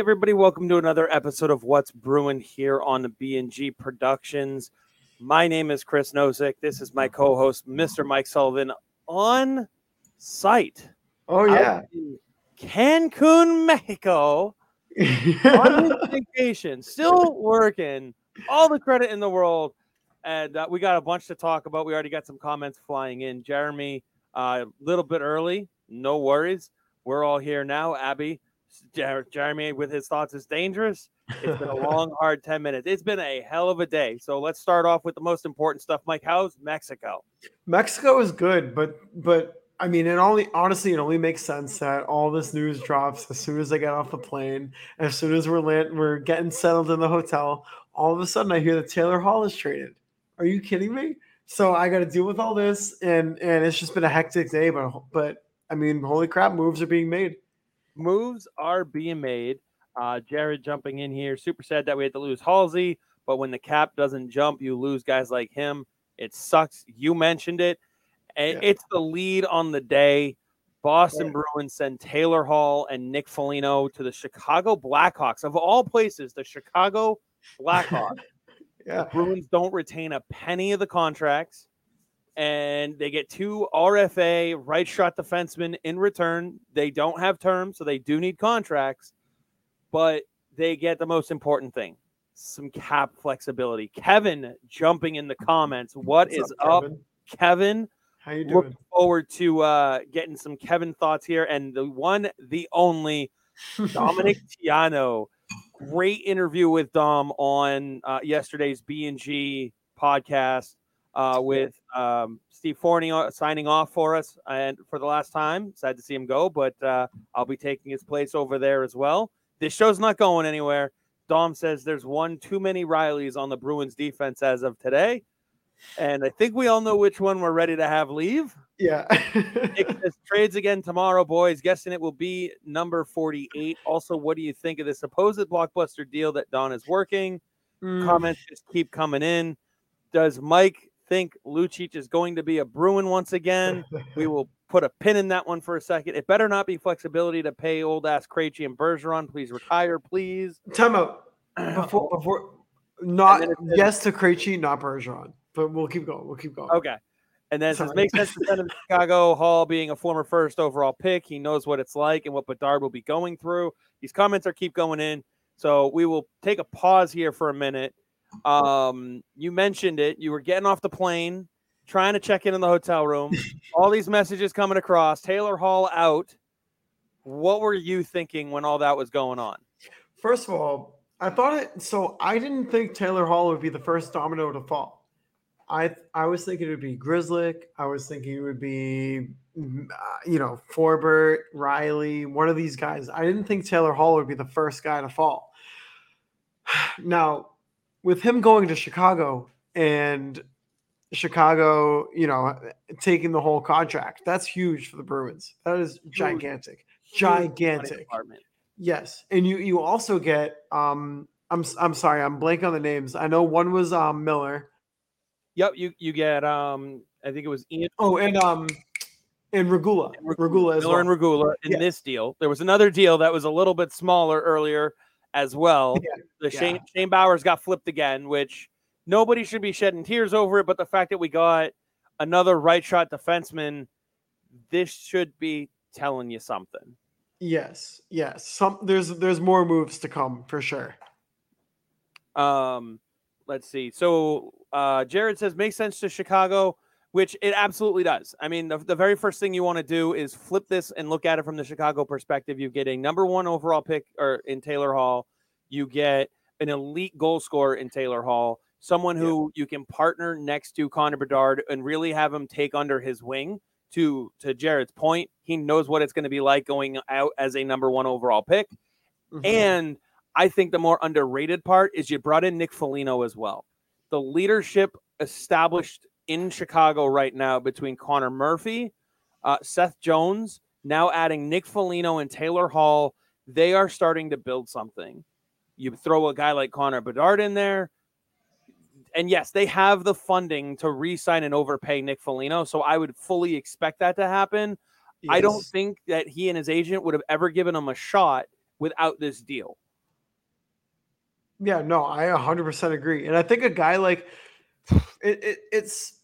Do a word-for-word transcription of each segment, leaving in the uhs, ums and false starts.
everybody. Welcome to another episode of What's Brewing here on the B and G Productions. My name is Chris Nosek. This is my co-host, Mister Mike Sullivan, on site. Oh, yeah. In Cancun, Mexico, on vacation, still working, all the credit in the world. And uh, we got a bunch to talk about. We already got some comments flying in. Jeremy, uh, a little bit early, no worries. We're all here now. Abby, Jer- Jeremy with his thoughts is dangerous. It's been a long, hard ten minutes. It's been a hell of a day. So let's start off with the most important stuff. Mike, how's Mexico? Mexico is good, but but I mean, it only honestly, it only makes sense that all this news drops as soon as I get off the plane. As soon as we're land, we're getting settled in the hotel. All of a sudden, I hear that Taylor Hall is traded. Are you kidding me? So I got to deal with all this, and and it's just been a hectic day. But but I mean, holy crap, moves are being made. Moves are being made. Uh, Jared jumping in here. Super sad that we had to lose Halsey, but when the cap doesn't jump, you lose guys like him. It sucks. You mentioned it. And yeah. It's the lead on the day. Boston yeah. Bruins send Taylor Hall and Nick Foligno to the Chicago Blackhawks. Of all places, the Chicago Blackhawks. yeah. The Bruins don't retain a penny of the contracts, and they get two R F A right shot defensemen in return. They don't have terms, so they do need contracts. But they get the most important thing, some cap flexibility. Kevin jumping in the comments. What What's is up, Kevin? up, Kevin? How you doing? Looking forward to uh, getting some Kevin thoughts here. And the one, the only, Dominic Tiano. Great interview with Dom on uh, yesterday's B and G podcast uh, with um, Steve Forney signing off for us and for the last time. Sad to see him go, but uh, I'll be taking his place over there as well. This show's not going anywhere. Dom says there's one too many Rileys on the Bruins defense as of today. And I think we all know which one we're ready to have leave. Yeah. Nick says, trades again tomorrow, boys. Guessing it will be number forty-eight. Also, what do you think of the supposed blockbuster deal that Don is working? Mm. Comments just keep coming in. Does Mike think Lucic is going to be a Bruin once again? We will put a pin in that one for a second. It better not be flexibility to pay old ass Krejci and Bergeron. Please retire, please. Time out. Before, before, not yes to Krejci, not Bergeron. But we'll keep going. We'll keep going. Okay. And then it says, makes sense to send him to Chicago. Hall being a former first overall pick, he knows what it's like and what Bedard will be going through. These comments are keep going in. So we will take a pause here for a minute. Um, you mentioned it. You were getting off the plane, trying to check in in the hotel room. All these messages coming across. Taylor Hall out. What were you thinking when all that was going on? First of all, I thought it. So I didn't think Taylor Hall would be the first domino to fall. I I was thinking it would be Grzelcyk. I was thinking it would be, uh, you know, Forbert, Riley, one of these guys. I didn't think Taylor Hall would be the first guy to fall. Now, with him going to Chicago and Chicago, you know, taking the whole contract, that's huge for the Bruins. That is gigantic, huge, gigantic. Huge yes, and you you also get. Um, I'm I'm sorry, I'm blank on the names. I know one was um, Miller. Yep, you you get um I think it was Ian. Oh, and um and Regula. And Regula as Miller well. and Regula in yeah. this deal. There was another deal that was a little bit smaller earlier as well. Yeah. The Shane yeah. Shane Bowers got flipped again, which nobody should be shedding tears over it, but the fact that we got another right shot defenseman, this should be telling you something. Yes, yes. Some there's there's more moves to come for sure. Um let's see. So Uh, Jared says, makes sense to Chicago, which it absolutely does. I mean, the, the very first thing you want to do is flip this and look at it from the Chicago perspective. You get a number one overall pick or in Taylor Hall. You get an elite goal scorer in Taylor Hall, someone who yeah. you can partner next to Connor Bedard and really have him take under his wing. To, to Jared's point, he knows what it's going to be like going out as a number one overall pick. Mm-hmm. And I think the more underrated part is you brought in Nick Foligno as well. The leadership established in Chicago right now between Connor Murphy, uh, Seth Jones, now adding Nick Foligno and Taylor Hall, they are starting to build something. You throw a guy like Connor Bedard in there, and yes, they have the funding to re-sign and overpay Nick Foligno, so I would fully expect that to happen. Yes. I don't think that he and his agent would have ever given him a shot without this deal. Yeah, no, I one hundred percent agree. And I think a guy like it, it, it's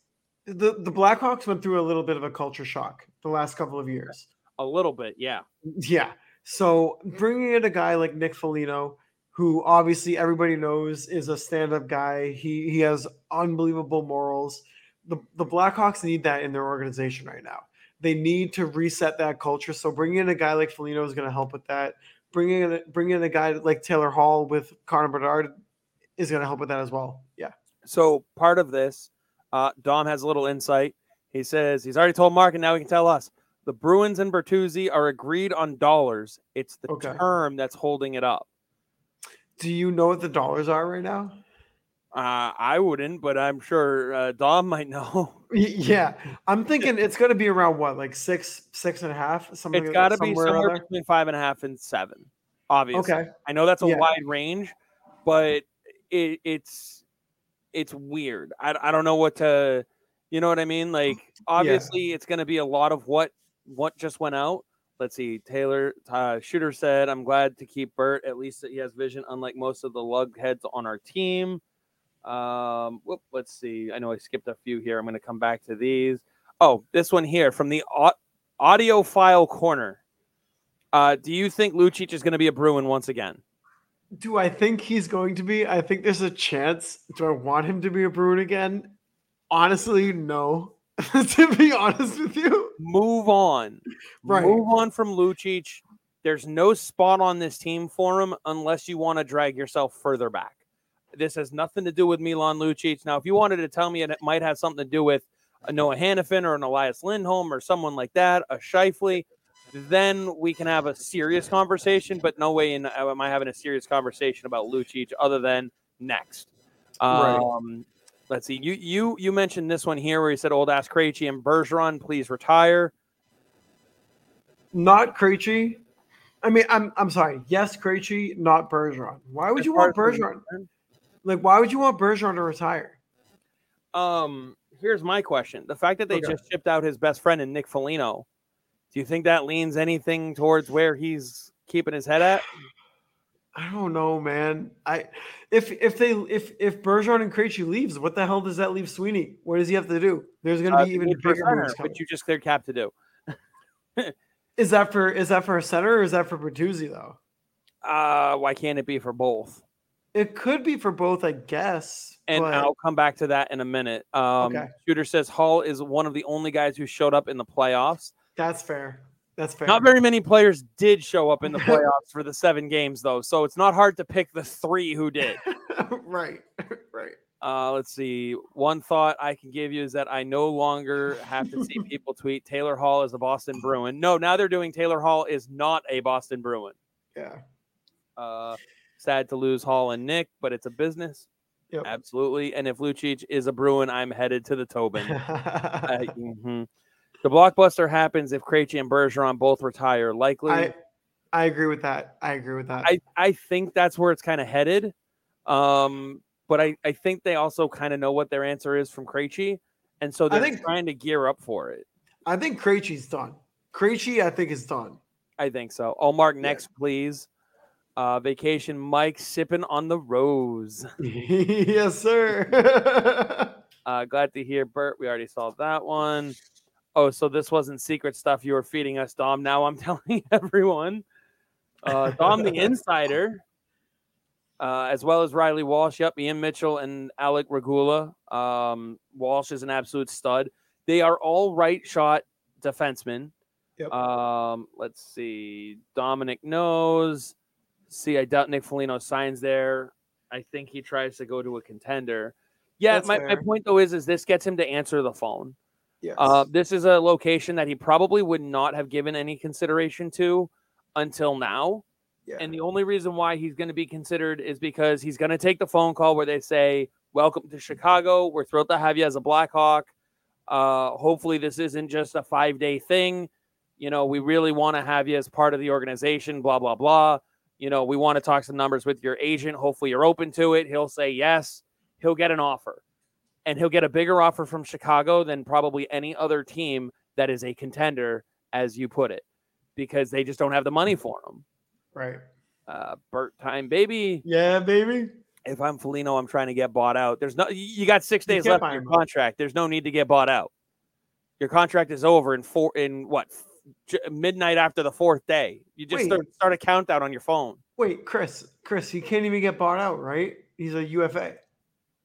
the, the Blackhawks went through a little bit of a culture shock the last couple of years. A little bit. Yeah. Yeah. So bringing in a guy like Nick Foligno, who obviously everybody knows is a stand-up guy. He he has unbelievable morals. The the Blackhawks need that in their organization right now. They need to reset that culture. So bringing in a guy like Foligno is going to help with that. Bringing in, bringing in a guy like Taylor Hall with Connor Bedard is going to help with that as well. Yeah. So part of this, uh, Dom has a little insight. He says he's already told Mark, and now he can tell us. The Bruins and Bertuzzi are agreed on dollars. It's the okay. term that's holding it up. Do you know what the dollars are right now? Uh, I wouldn't, but I'm sure uh, Dom might know. Yeah, I'm thinking it's going to be around what, like six, six and a half? Something it's got to be somewhere between five and a half and seven, obviously. Okay. I know that's a yeah. wide range, but it, it's it's weird. I, I don't know what to, you know what I mean? Like, obviously, yeah. it's going to be a lot of what, what just went out. Let's see. Taylor uh, Shooter said, I'm glad to keep Bert. At least he has vision, unlike most of the lug heads on our team. Um, whoop, let's see. I know I skipped a few here. I'm going to come back to these. Oh, this one here from the au- audio file corner. Uh, do you think Lucic is going to be a Bruin once again? Do I think he's going to be? I think there's a chance. Do I want him to be a Bruin again? Honestly, no. To be honest with you, move on. Right. Move on from Lucic. There's no spot on this team for him unless you want to drag yourself further back. This has nothing to do with Milan Lucic. Now, if you wanted to tell me and it might have something to do with a Noah Hanifin or an Elias Lindholm or someone like that, a Scheifele, then we can have a serious conversation. But no way in, am I having a serious conversation about Lucic other than next. Right. Um, Let's see. You you you mentioned this one here where you said old ass Krejci and Bergeron, please retire. Not Krejci. I mean, I'm I'm sorry. Yes, Krejci, not Bergeron. Why would as you want Bergeron? The- like, why would you want Bergeron to retire? Um, here's my question: the fact that they okay. just shipped out his best friend and Nick Foligno, do you think that leans anything towards where he's keeping his head at? I don't know, man. I if if they if if Bergeron and Krejci leaves, what the hell does that leave Sweeney? What does he have to do? There's going to be uh, even bigger. But you just cleared cap to do. is that for is that for a center or is that for Bertuzzi though? Uh, why can't it be for both? It could be for both, I guess. And but... I'll come back to that in a minute. Um, okay. Shooter says Hall is one of the only guys who showed up in the playoffs. That's fair. That's fair. Not very many players did show up in the playoffs for the seven games, though, so it's not hard to pick the three who did. Right, right. Uh, let's see. One thought I can give you is that I no longer have to see people tweet Taylor Hall is a Boston Bruin. No, now they're doing Taylor Hall is not a Boston Bruin. Yeah. Uh, sad to lose Hall and Nick, but it's a business. Yep. Absolutely. And if Lucic is a Bruin, I'm headed to the Tobin. uh, mm-hmm. The blockbuster happens if Krejci and Bergeron both retire. Likely. I, I agree with that. I agree with that. I, I think that's where it's kind of headed. Um, but I, I think they also kind of know what their answer is from Krejci. And so they're think, trying to gear up for it. I think Krejci's done. Krejci, I think, is done. I think so. I'll mark next, yeah. please. Uh, vacation Mike sipping on the rose. Yes, sir. uh, glad to hear, Bert. We already saw that one. Oh, so this wasn't secret stuff you were feeding us, Dom. Now I'm telling everyone. Uh, Dom the Insider, uh, as well as Riley Walsh. Yep, Ian Mitchell and Alec Regula. Um, Walsh is an absolute stud. They are all right shot defensemen. Yep. Um, let's see. Dominic knows. See, I doubt Nick Foligno signs there. I think he tries to go to a contender. Yeah, my, my point, though, is, is this gets him to answer the phone. Yes. Uh, this is a location that he probably would not have given any consideration to until now. Yeah. And the only reason why he's going to be considered is because he's going to take the phone call where they say, welcome to Chicago. We're thrilled to have you as a Blackhawk. Uh, hopefully this isn't just a five-day thing. You know, we really want to have you as part of the organization, blah, blah, blah. You know, we want to talk some numbers with your agent. Hopefully you're open to it. He'll say yes. He'll get an offer. And he'll get a bigger offer from Chicago than probably any other team that is a contender, as you put it, because they just don't have the money for him. Right. Uh, Bert time, baby. Yeah, baby. if I'm Foligno, I'm trying to get bought out. There's no, you got six days left in your contract. There's no need to get bought out. Your contract is over in four, in what, midnight after the fourth day. You just start, start a countdown on your phone. Wait, Chris, Chris, he can't even get bought out, right? He's a U F A.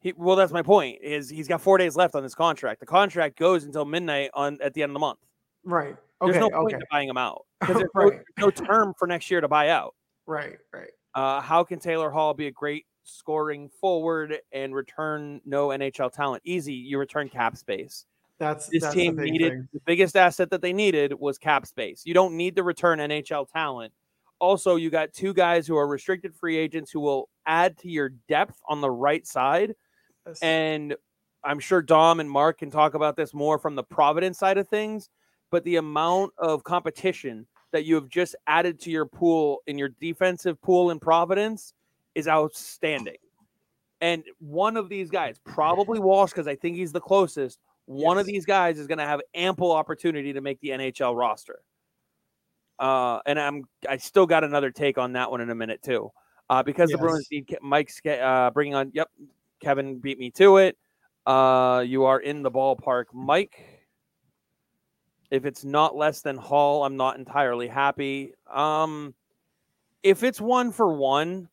He, well, that's my point. Is he's got four days left on this contract. The contract goes until midnight on at the end of the month. Right. Okay, there's no point okay. in buying him out because there's right. no, no term for next year to buy out. Right. Right. Uh, how can Taylor Hall be a great scoring forward and return no N H L talent? Easy. You return cap space. That's this that's team the needed. Thing. The biggest asset that they needed was cap space. You don't need to return N H L talent. Also, you got two guys who are restricted free agents who will add to your depth on the right side. That's... And I'm sure Dom and Mark can talk about this more from the Providence side of things, but the amount of competition that you have just added to your pool in your defensive pool in Providence is outstanding. And one of these guys, probably Walsh, because I think he's the closest, one yes. of these guys is going to have ample opportunity to make the N H L roster. Uh, and I'm I still got another take on that one in a minute too, uh, because yes. the Bruins need Mike's uh, bringing on. Yep, Kevin beat me to it. Uh, you are in the ballpark, Mike. If it's not less than Hall, I'm not entirely happy. Um, if it's one for one,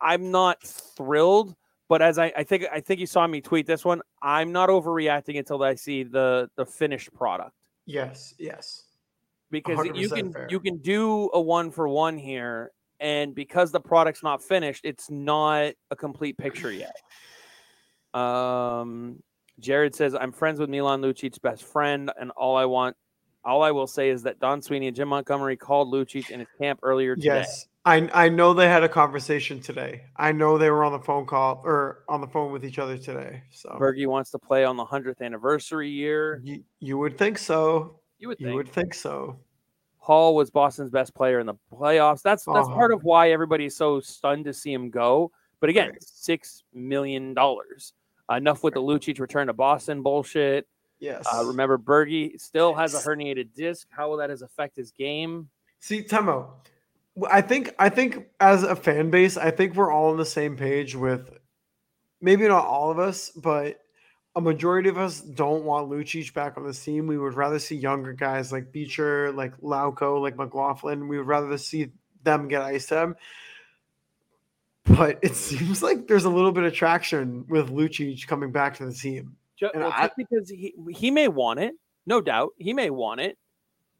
I'm not thrilled. But as I, I think I think you saw me tweet this one, I'm not overreacting until I see the the finished product. Yes, yes. Because you can fair. you can do a one for one here, and because the product's not finished, it's not a complete picture yet. Um, Jared says, I'm friends with Milan Lucic's best friend, and all I want, all I will say is that Don Sweeney and Jim Montgomery called Lucic in his camp earlier today. Yes, I I know they had a conversation today. I know they were on the phone call or on the phone with each other today. So Bergie wants to play on the hundredth anniversary year. You, you would think so. You would think. You would think so. Hall was Boston's best player in the playoffs. That's that's uh-huh. part of why everybody's so stunned to see him go. But again, right. six million dollars. Enough with the Lucic return to Boston bullshit. Yes. Uh, remember, Bergie still has a herniated disc. How will that affect his game? See, Temo, I think I think as a fan base, I think we're all on the same page with maybe not all of us, but a majority of us don't want Lucic back on this team. We would rather see younger guys like Beecher, like Lauko, like McLaughlin. We would rather see them get ice time. But it seems like there's a little bit of traction with Lucic coming back to the team. Just, and well, I, because he, he may want it, no doubt. He may want it,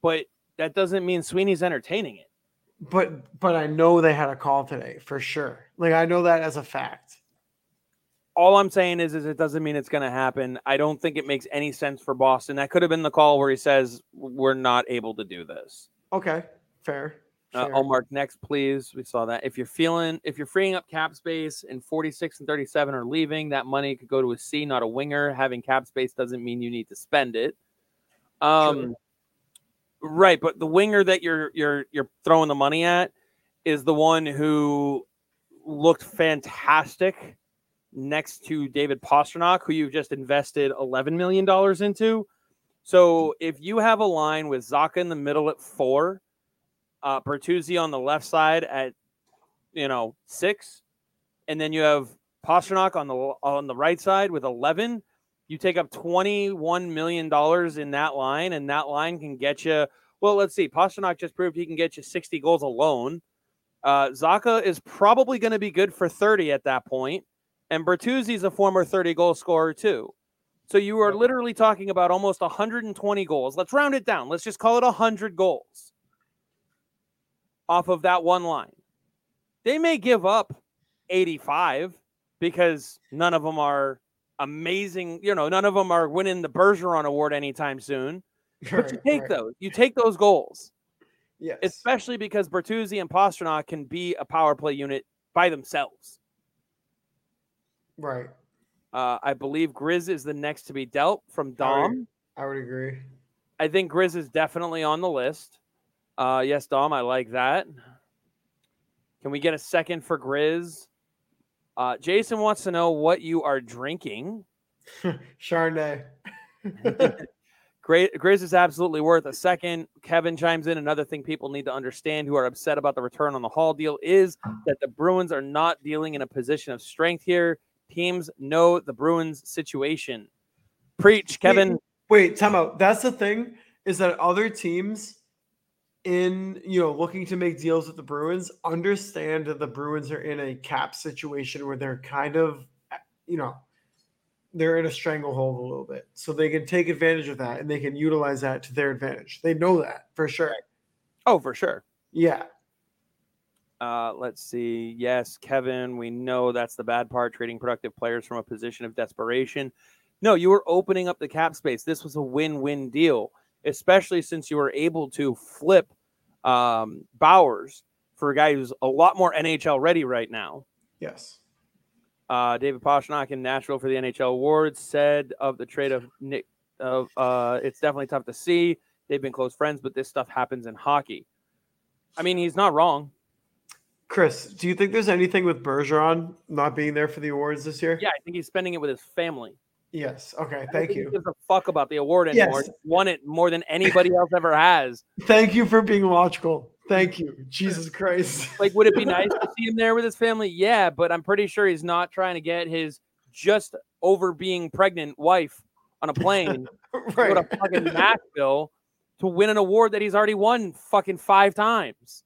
but that doesn't mean Sweeney's entertaining it. But but I know they had a call today for sure. Like, I know that as a fact. All I'm saying is, is it doesn't mean it's going to happen. I don't think it makes any sense for Boston. That could have been the call where he says, we're not able to do this. Okay, fair. Sure. Uh, Allmark next, please. We saw that. If you're feeling, if you're freeing up cap space and forty-six and thirty-seven are leaving, that money could go to a C, not a winger. Having cap space doesn't mean you need to spend it. Um, sure. Right, but the winger that you're you're you're throwing the money at is the one who looked fantastic next to David Pastrnak, who you've just invested eleven million dollars into. So if you have a line with Zacha in the middle at four. Uh, Bertuzzi on the left side at, you know, six, and then you have Pastrnak on the on the right side with eleven. You take up twenty-one million dollars in that line, and that line can get you. Well, let's see. Pastrnak just proved he can get you sixty goals alone. Uh, Zacha is probably going to be good for thirty at that point, and Bertuzzi's a former thirty goal scorer too. So you are literally talking about almost one hundred twenty goals. Let's round it down. Let's just call it one hundred goals. Off of that one line. They may give up eighty-five because none of them are amazing. You know, none of them are winning the Bergeron award anytime soon. Right, but you take right. those. You take those goals. Yes. Especially because Bertuzzi and Pastrnak can be a power play unit by themselves. Right. Uh, I believe Grizz is the next to be dealt from Dom. I would, I would agree. I think Grizz is definitely on the list. Uh, yes, Dom, I like that. Can we get a second for Grizz? Uh, Jason wants to know what you are drinking. Chardonnay. Grizz is absolutely worth a second. Kevin chimes in. Another thing people need to understand who are upset about the return on the Hall deal is that the Bruins are not dealing in a position of strength here. Teams know the Bruins situation. Preach, Kevin. Wait, wait, time out. That's the thing, is that other teams in, you know, looking to make deals with the Bruins understand that the Bruins are in a cap situation where they're kind of, you know, they're in a stranglehold a little bit. So they can take advantage of that and they can utilize that to their advantage. They know that for sure. Oh, for sure. Yeah. Uh, let's see. Yes, Kevin, we know that's the bad part, trading productive players from a position of desperation. No, you were opening up the cap space. This was a win-win deal, especially since you were able to flip um, Bowers for a guy who's a lot more N H L ready right now. Yes. Uh, David Pastrnak in Nashville for the N H L awards said of the trade of Nick, of uh, it's definitely tough to see. They've been close friends, but this stuff happens in hockey. I mean, he's not wrong. Chris, do you think there's anything with Bergeron not being there for the awards this year? Yeah, I think he's spending it with his family. Yes. Okay. Thank you. He gives a fuck about the award anymore. Yes. He won it more than anybody else ever has. Thank you for being logical. Thank you. Jesus Christ. Like, would it be nice to see him there with his family? Yeah, but I'm pretty sure he's not trying to get his just over being pregnant wife on a plane right. to go to fucking Nashville to win an award that he's already won fucking five times.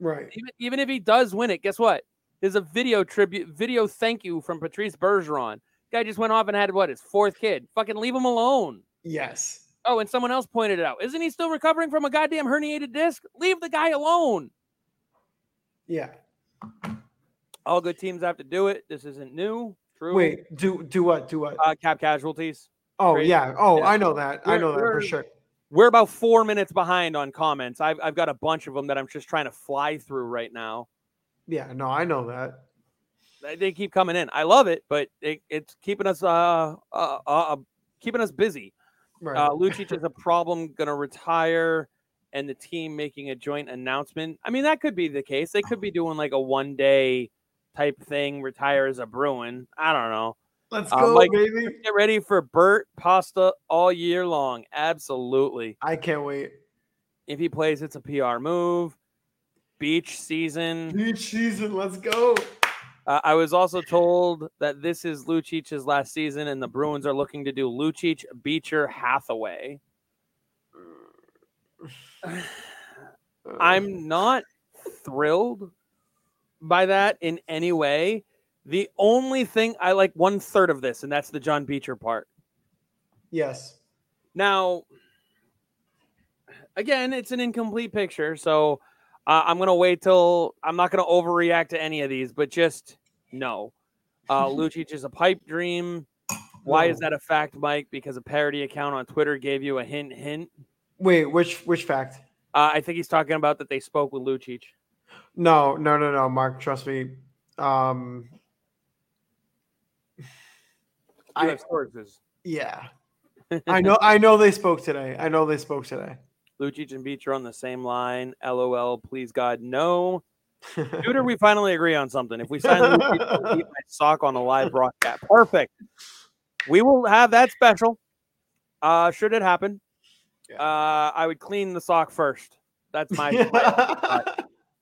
Right. Even, even if he does win it, guess what? There's a video tribute, video thank you from Patrice Bergeron. Guy just went off and had what, his fourth kid. Fucking leave him alone. Yes. Oh, and someone else pointed it out. Isn't he still recovering from a goddamn herniated disc? Leave the guy alone. Yeah. All good teams have to do it. This isn't new. True. Wait, do do what? Do what? Uh, cap casualties. Oh, Crazy. yeah. Oh, yeah. I know that. We're, I know that for sure. We're about four minutes behind on comments. I've, I've got a bunch of them that I'm just trying to fly through right now. Yeah, no, I know that. They, they keep coming in. I love it, but it, it's keeping us uh, uh, uh keeping us busy. Right. Uh, Lucic is a problem, going to retire, and the team making a joint announcement. I mean, that could be the case. They could be doing like a one-day type thing, retire as a Bruin. I don't know. Let's uh, go, Mike, baby. Get ready for Bert Pasta all year long. Absolutely. I can't wait. If he plays, it's a P R move. Beach season. Beach season. Let's go. Uh, I was also told that this is Lucic's last season, and the Bruins are looking to do Lucic, Beecher, Hathaway. I'm not thrilled by that in any way. The only thing, I like one third of this, and that's the John Beecher part. Yes. Now, again, it's an incomplete picture, so... Uh, I'm going to wait till I'm not going to overreact to any of these, but just no. Uh, Lucic is a pipe dream. Why is that a fact, Mike? Because a parody account on Twitter gave you a hint, hint. Wait, which which fact? Uh, I think he's talking about that they spoke with Lucic. No, no, no, no, Mark. Trust me. Um, I have sources. Yeah. I know. I know they spoke today. I know they spoke today. Lucic and Beecher on the same line. L O L, please, God, no. Dude, we finally agree on something. If we sign Lucic, I'll keep my sock on the live broadcast. Perfect. We will have that special. Uh, should it happen, yeah. uh, I would clean the sock first. That's my plan.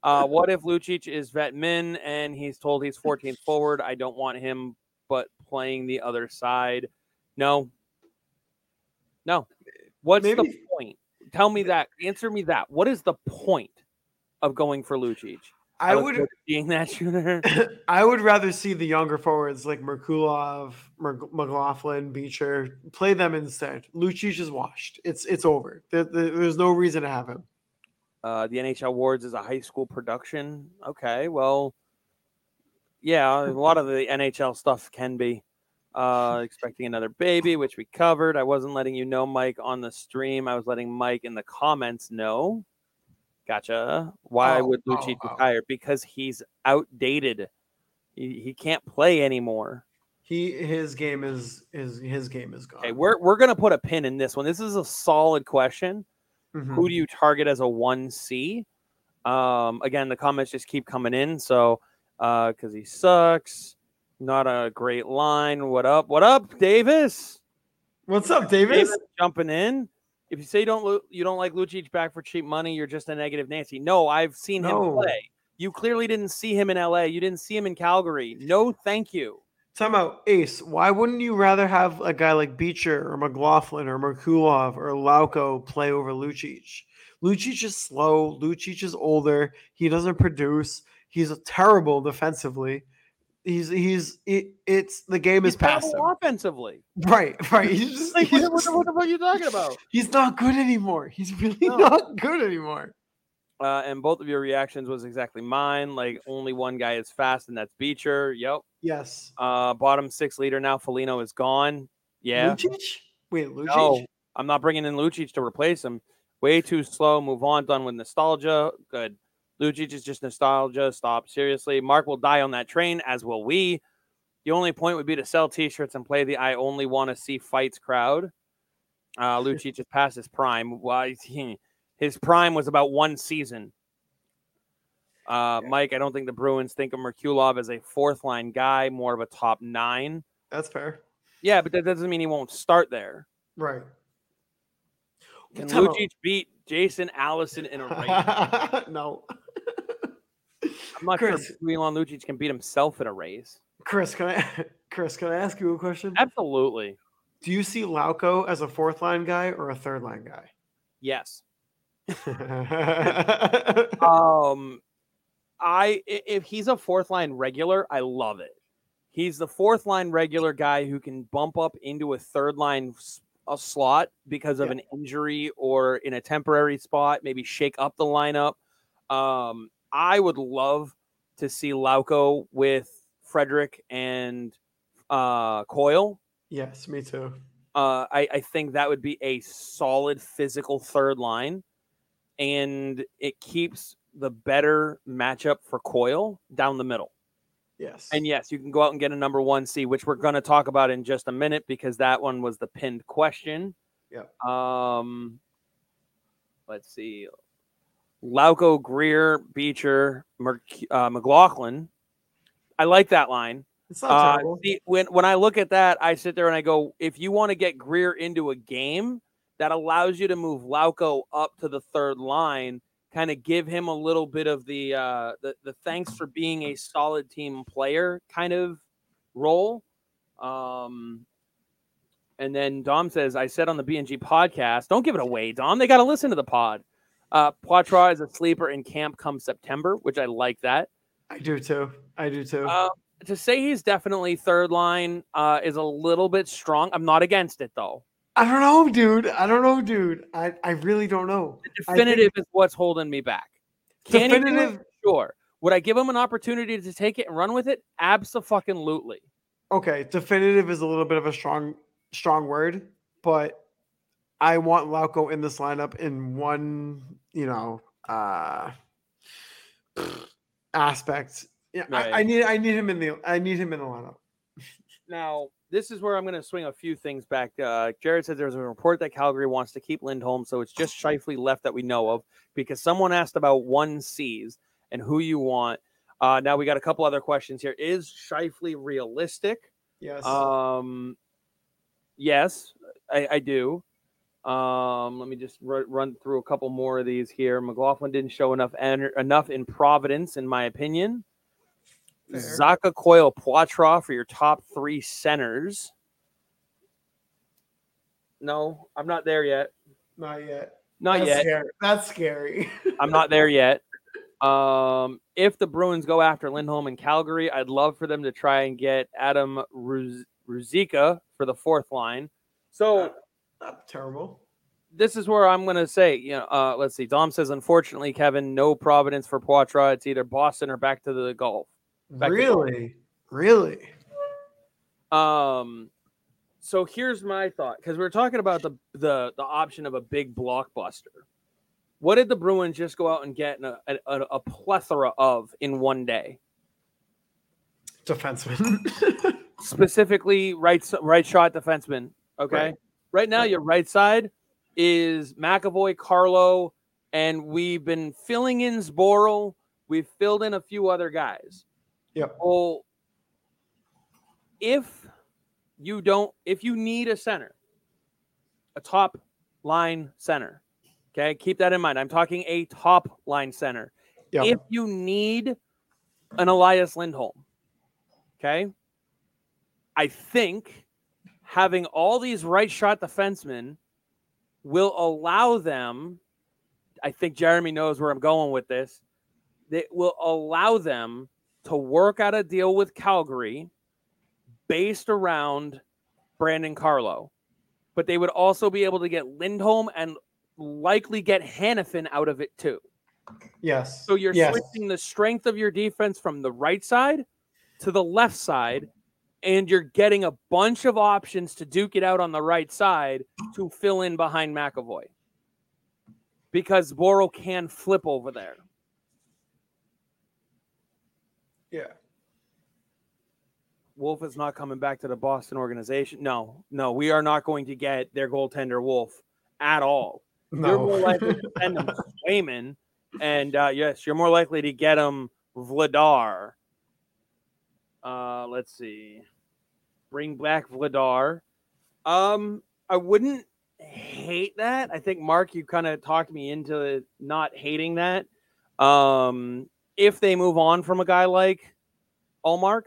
Uh, what if Lucic is vet min and he's told he's fourteenth forward? I don't want him, but playing the other side. No. No. What's Maybe. the point? Tell me that. Answer me that. What is the point of going for Lucic? I, I would seeing that shooter. I would rather see the younger forwards like Merkulov, McLaughlin, Beecher play them instead. Lucic is washed. It's it's over. There, there, there's no reason to have him. Uh, the N H L awards is a high school production. Okay, well, yeah, a lot of the N H L stuff can be. Uh, expecting another baby, which we covered. I wasn't letting you know, Mike, on the stream. I was letting Mike in the comments know. Gotcha. Why oh, would Lucic oh, retire? Oh. Because he's outdated. He, he can't play anymore. He his game is is his game is gone. Okay, we're we're gonna put a pin in this one. This is a solid question. Mm-hmm. Who do you target as a one C? Um, again, the comments just keep coming in. So, uh, because he sucks. Not a great line. What up? What up, Davis? What's up, Davis? Davis jumping in. If you say don't you don't like Lucic back for cheap money, you're just a negative Nancy. No, I've seen him no. play. You clearly didn't see him in L A. You didn't see him in Calgary. No, thank you. Time out, Ace. Why wouldn't you rather have a guy like Beecher or McLaughlin or Merkulov or Lauko play over Lucic? Lucic is slow. Lucic is older. He doesn't produce. He's terrible defensively. He's he's it, it's the game he's is passing offensively, right? Right. He's just like he's, what, what, what are you talking about? He's not good anymore. He's really no. not good anymore. Uh, and both of your reactions was exactly mine. Like only one guy is fast, and that's Beecher. Yep. Yes. Uh, bottom six leader now. Foligno is gone. Yeah. Lucic? Wait, Lucic? No, I'm not bringing in Lucic to replace him. Way too slow. Move on. Done with nostalgia. Good. Lucic is just nostalgia. Stop. Seriously. Mark will die on that train, as will we. The only point would be to sell T-shirts and play the I only want to see fights crowd. Uh, Lucic is past his prime. Why? His prime was about one season. Uh, yeah. Mike, I don't think the Bruins think of Merkulov as a fourth-line guy, more of a top nine. That's fair. Yeah, but that doesn't mean he won't start there. Right. Can Lucic beat Jason Allison in a race? No. I'm not Chris. sure Milan Lucic can beat himself in a race. Chris, can I Chris, can I ask you a question? Absolutely. Do you see Lauko as a fourth line guy or a third line guy? Yes. um I if he's a fourth line regular, I love it. He's the fourth line regular guy who can bump up into a third line a slot because of yeah. an injury or in a temporary spot, maybe shake up the lineup. Um, I would love to see Lauko with Frederick and uh, Coyle. Yes, me too. Uh, I, I think that would be a solid physical third line, and it keeps the better matchup for Coyle down the middle. Yes. And yes, you can go out and get a number one C, which we're going to talk about in just a minute because that one was the pinned question. Yep. Um, let's see. Lauko, Greer, Beecher, Merc- uh, McLaughlin. I like that line. It's not terrible. Uh, see, when, when I look at that, I sit there and I go, if you want to get Greer into a game, that allows you to move Lauko up to the third line, kind of give him a little bit of the, uh, the the thanks for being a solid team player kind of role. Um, and then Dom says, I said on the B N G podcast, don't give it away, Dom. They got to listen to the pod. Uh, Poitras is a sleeper in camp come September, which I like that. I do too. I do too. Uh, to say he's definitely third line uh, is a little bit strong. I'm not against it, though. I don't know, dude. I don't know, dude. I, I really don't know. The definitive think... is what's holding me back. Can definitive... Sure. Would I give him an opportunity to take it and run with it? Abso-fucking-lutely. Okay. Definitive is a little bit of a strong strong word, but I want Lauko in this lineup in one, you know, uh, aspect. Yeah, right. I, I need I need him in the I need him in the lineup. Now, this is where I'm going to swing a few things back. Uh, Jared said there's a report that Calgary wants to keep Lindholm, so it's just Shifley left that we know of because someone asked about one C's and who you want. Uh, now we got a couple other questions here. Is Shifley realistic? Yes. Um, yes, I, I do. Um, let me just r- run through a couple more of these here. McLaughlin didn't show enough en- enough in Providence, in my opinion. Fair. Zacha, Coyle, Poitras for your top three centers. No, I'm not there yet. Not yet. Not That's yet. Scary. That's scary. I'm not there yet. Um, if the Bruins go after Lindholm in Calgary, I'd love for them to try and get Adam Ruz- Ruzica for the fourth line. So not, not terrible. This is where I'm going to say, you know, uh, let's see. Dom says, unfortunately, Kevin, no Providence for Poitras. It's either Boston or back to the Gulf. Really? Really? Um, so here's my thought, because we we're talking about the, the the option of a big blockbuster. What did the Bruins just go out and get in a, a, a plethora of in one day? Defensemen. Specifically right right shot defensemen. Okay. Right, right now, right. Your right side is McAvoy, Carlo, and we've been filling in Zboril. We've filled in a few other guys. Yeah. Well, if you don't, if you need a center, a top line center. Okay, keep that in mind. I'm talking a top line center. Yep. If you need an Elias Lindholm, okay, I think having all these right shot defensemen will allow them, I think Jeremy knows where I'm going with this, that will allow them to work out a deal with Calgary based around Brandon Carlo. But they would also be able to get Lindholm and likely get Hanifin out of it too. Yes. So you're yes. switching the strength of your defense from the right side to the left side, and you're getting a bunch of options to duke it out on the right side to fill in behind McAvoy, because Borrell can flip over there. Yeah. Wolf is not coming back to the Boston organization. No, no, we are not going to get their goaltender Wolf at all. No. You're more likely to send him to Swayman, and uh, yes, you're more likely to get him Vladar. Uh, let's see. Bring back Vladar. Um, I wouldn't hate that. I think, Mark, you kind of talked me into not hating that. Um, if they move on from a guy like Ullmark,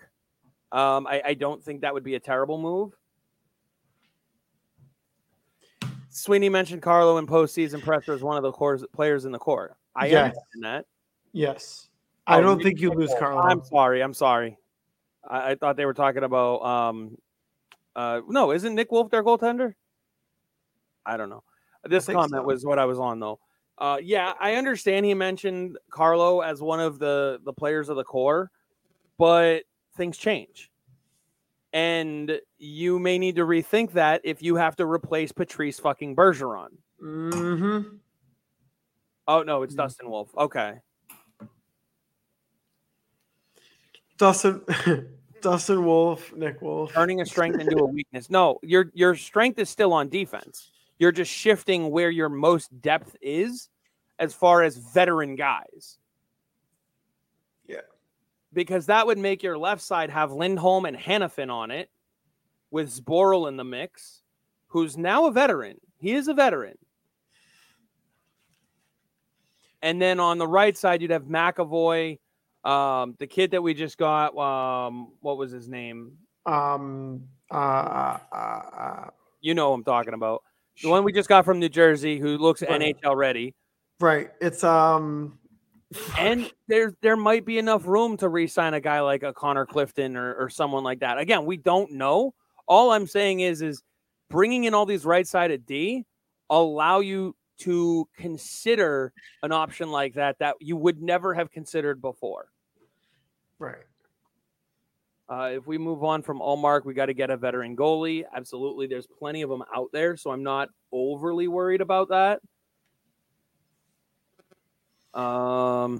um, I, I don't think that would be a terrible move. Sweeney mentioned Carlo in postseason presser as one of the core players in the core. I yes. understand that. Yes. I, I don't think you lose that. Carlo. I'm sorry. I'm sorry. I, I thought they were talking about um, uh, no, isn't Nick Wolf their goaltender? I don't know. This comment so. was what I was on, though. Uh, yeah, I understand he mentioned Carlo as one of the, the players of the core, but things change. And you may need to rethink that if you have to replace Patrice fucking Bergeron. Mm-hmm. Oh, no, it's mm-hmm. Dustin Wolf. Okay. Dustin Dustin Wolf, Nick Wolf. Turning a strength into a weakness. No, your your strength is still on defense. You're just shifting where your most depth is as far as veteran guys. Yeah. Because that would make your left side have Lindholm and Hanifin on it with Zboril in the mix, who's now a veteran. He is a veteran. And then on the right side, you'd have McAvoy, um, the kid that we just got. Um, what was his name? Um, uh, uh, uh, you know what I'm talking about. The one we just got from New Jersey, who looks right. N H L ready, right? It's um, and there there might be enough room to re-sign a guy like a Connor Clifton or or someone like that. Again, we don't know. All I'm saying is is bringing in all these right-sided D allow you to consider an option like that that you would never have considered before, right? Uh, if we move on from Ullmark, we got to get a veteran goalie. Absolutely. There's plenty of them out there, so I'm not overly worried about that. Um,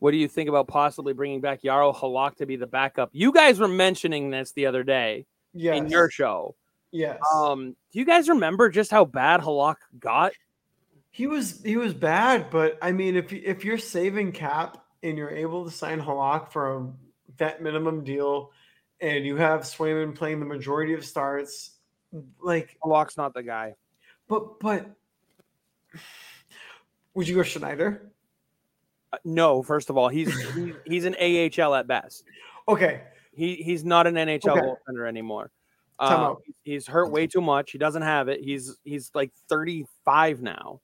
what do you think about possibly bringing back Jaroslav Halak to be the backup? You guys were mentioning this the other day yes. in your show. Yes. Um, do you guys remember just how bad Halak got? He was he was bad, but, I mean, if if you're saving cap and you're able to sign Halak for a vet minimum deal, and you have Swayman playing the majority of starts, like Halak's not the guy. But but would you go Schneider? Uh, no, first of all, he's he, he's an A H L at best. Okay, he he's not an N H L okay. goaltender anymore. Uh, he's hurt way too much. He doesn't have it. He's he's like thirty-five now.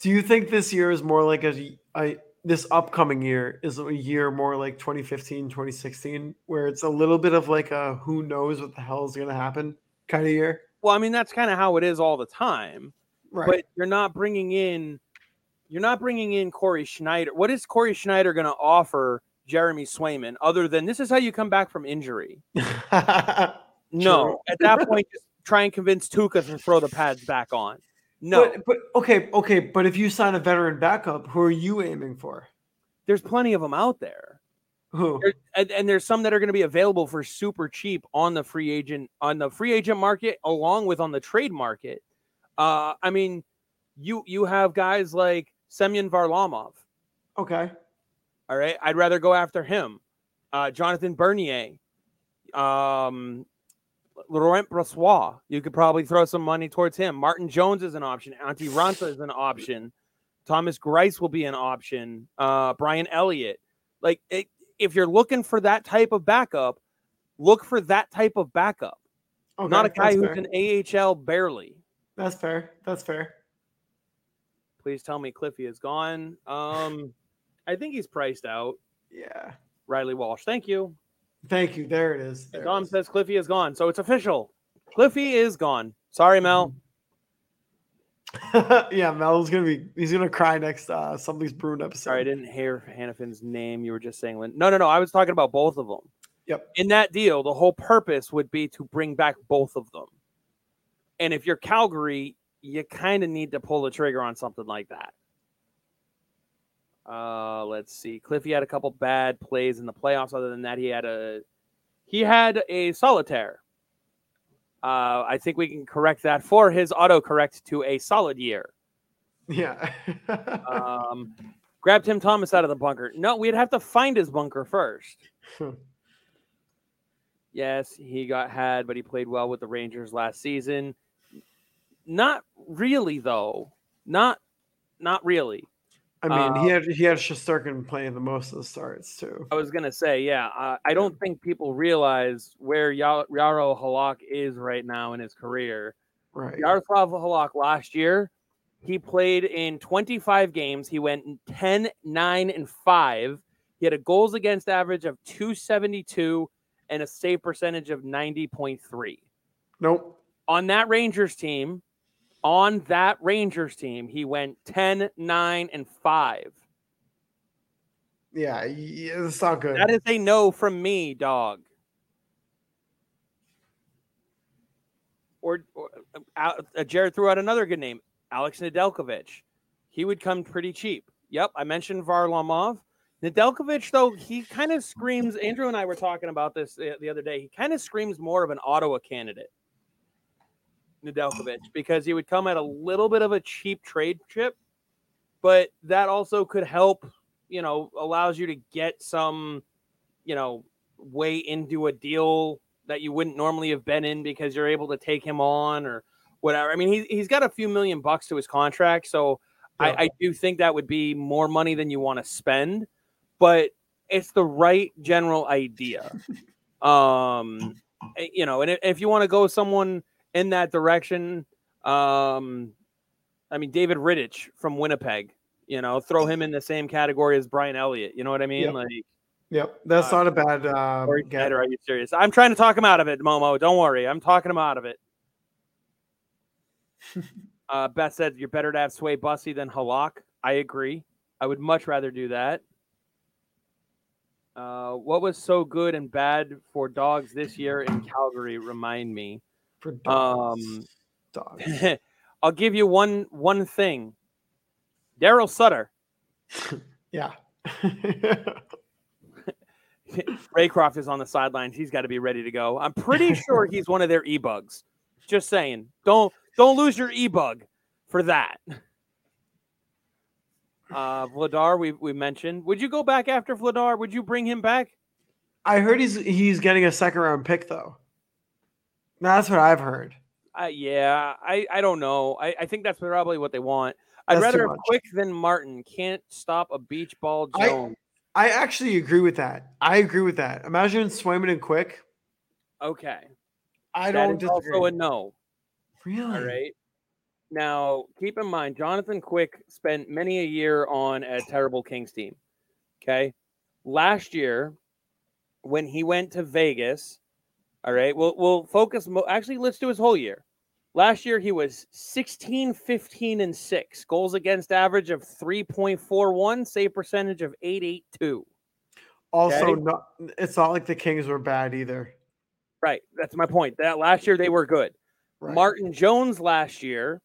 Do you think this year is more like a a this upcoming year is a year more like twenty fifteen, twenty sixteen, where it's a little bit of like a who knows what the hell is going to happen kind of year? Well, I mean, that's kind of how it is all the time, right? But you're not bringing in, you're not bringing in Corey Schneider. What is Corey Schneider going to offer Jeremy Swayman other than this is how you come back from injury? No, at that point, just try and convince Tuukka to throw the pads back on. No, but, but okay, okay. But if you sign a veteran backup, who are you aiming for? There's plenty of them out there. Who? There's, and, and there's some that are going to be available for super cheap on the free agent on the free agent market, along with on the trade market. Uh, I mean, you you have guys like Semyon Varlamov. Okay. All right. I'd rather go after him. Uh, Jonathan Bernier. Um, Laurent Brossoit, you could probably throw some money towards him. Martin Jones is an option. Antti Raanta is an option. Thomas Greiss will be an option. Uh, Brian Elliott. Like, it, if you're looking for that type of backup, look for that type of backup. Okay, not a guy who's fair. An A H L barely. That's fair. That's fair. Please tell me Cliffy is gone. Um, I think he's priced out. Yeah. Riley Walsh. Thank you. Thank you. There it is. There Dom it is. Says Cliffy is gone. So it's official. Cliffy is gone. Sorry, Mel. Yeah, Mel's going to be, he's going to cry next uh, Something's Brewing episode. Sorry, I didn't hear Hanifin's name. You were just saying, Lynn. No, no, no. I was talking about both of them. Yep. In that deal, the whole purpose would be to bring back both of them. And if you're Calgary, you kind of need to pull the trigger on something like that. Uh, let's see. Cliffy had a couple bad plays in the playoffs. Other than that, he had a he had a solitaire. Uh, I think we can correct that for his autocorrect to a solid year. Yeah. um, grab Tim Thomas out of the bunker. No, we'd have to find his bunker first. Yes, he got had, but he played well with the Rangers last season. Not really, though. Not, not really. I mean, uh, he had he had Shesterkin playing the most of the starts too. I was gonna say, yeah, uh, I don't think people realize where Yaro Halak is right now in his career. Right, Jaroslav Halak last year, he played in twenty-five games. He went ten, nine, and five. He had a goals against average of two seventy-two and a save percentage of ninety point three. Nope. On that Rangers team. On that Rangers team, he went ten, nine, and five. Yeah, yeah, that's not good. That is a no from me, dog. Or, or uh, Jared threw out another good name, Alex Nedeljkovic. He would come pretty cheap. Yep, I mentioned Varlamov. Nedeljkovic, though, he kind of screams. Andrew and I were talking about this the, the other day. He kind of screams more of an Ottawa candidate. Nedeljkovic, because he would come at a little bit of a cheap trade chip, but that also could help, you know, allows you to get some, you know, way into a deal that you wouldn't normally have been in because you're able to take him on or whatever. I mean, he, he's got a few million bucks to his contract, so yeah. I, I do think that would be more money than you want to spend, but it's the right general idea. um, you know, and if you want to go someone in that direction, um, I mean, David Rittich from Winnipeg, you know, throw him in the same category as Brian Elliott. You know what I mean? Yep. Like, yep, that's uh, not a bad. Uh, or Ted, are you serious? I'm trying to talk him out of it, Momo. Don't worry, I'm talking him out of it. uh, Beth said you're better to have Sway Bussey than Halak. I agree. I would much rather do that. Uh, what was so good and bad for dogs this year in Calgary? Remind me. For dogs. Um, dogs. I'll give you one one thing. Daryl Sutter. Yeah. Raycroft is on the sidelines. He's got to be ready to go. I'm pretty sure he's one of their e-bugs. Just saying. Don't don't lose your e-bug for that. Uh, Vladar, we we mentioned. Would you go back after Vladar? Would you bring him back? I heard he's he's getting a second round pick though. No, that's what I've heard. Uh, yeah, I, I don't know. I, I think that's probably what they want. I'd that's rather Quick than Martin. Can't stop a beach ball zone. I, I actually agree with that. I agree with that. Imagine Swayman and Quick. Okay. I that don't is disagree. Also a no. Really? All right. Now, keep in mind, Jonathan Quick spent many a year on a terrible Kings team. Okay? Last year, when he went to Vegas... All right, we'll, we'll focus. Mo- Actually, let's do his whole year. Last year, he was sixteen, fifteen, and six. Goals against average of three point four one, save percentage of eight eighty-two. Also, okay? not, it's not like the Kings were bad either. Right, that's my point. That last year, they were good. Right. Martin Jones last year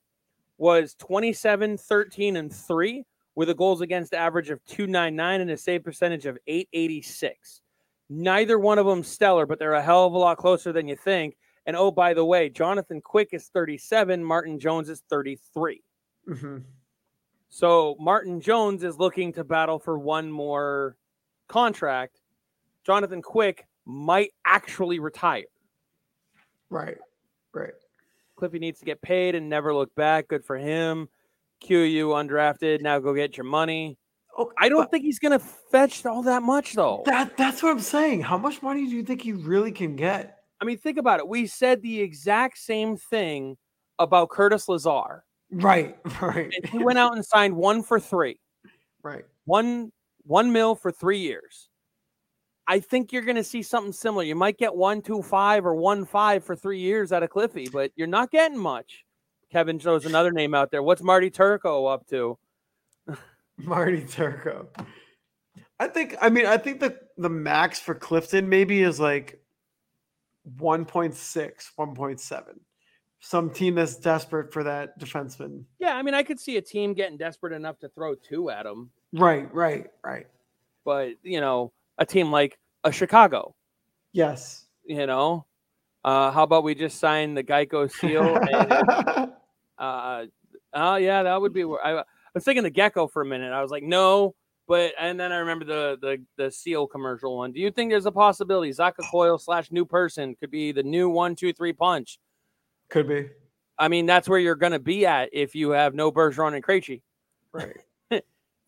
was twenty-seven, thirteen, and three with a goals against average of two ninety-nine and a save percentage of eight eighty-six. Neither one of them stellar, but they're a hell of a lot closer than you think. And, oh, by the way, Jonathan Quick is thirty-seven. Martin Jones is thirty-three. Mm-hmm. So Martin Jones is looking to battle for one more contract. Jonathan Quick might actually retire. Right, right. Cliffy needs to get paid and never look back. Good for him. Q U undrafted. Now go get your money. Okay, I don't think he's going to fetch all that much, though. That That's what I'm saying. How much money do you think he really can get? I mean, think about it. We said the exact same thing about Curtis Lazar. Right, right. And he went out and signed one for three. Right. One one mil for three years. I think you're going to see something similar. You might get one, two, five, or one, five for three years out of Cliffy, but you're not getting much. Kevin throws another name out there. What's Marty Turco up to? Marty Turco. I think, I mean, I think the, the max for Clifton maybe is like one point six, one point seven. Some team that's desperate for that defenseman. Yeah, I mean, I could see a team getting desperate enough to throw two at him. Right, right, right. But, you know, a team like a Chicago. Yes. You know, uh, how about we just sign the Geico seal? And, uh, oh, yeah, that would be where I, I was thinking the gecko for a minute. I was like, no. But and then I remember the the the seal commercial one. Do you think there's a possibility Zacha Coyle slash new person could be the new one, two, three punch? Could be. I mean, that's where you're going to be at if you have no Bergeron and Krejci. Right.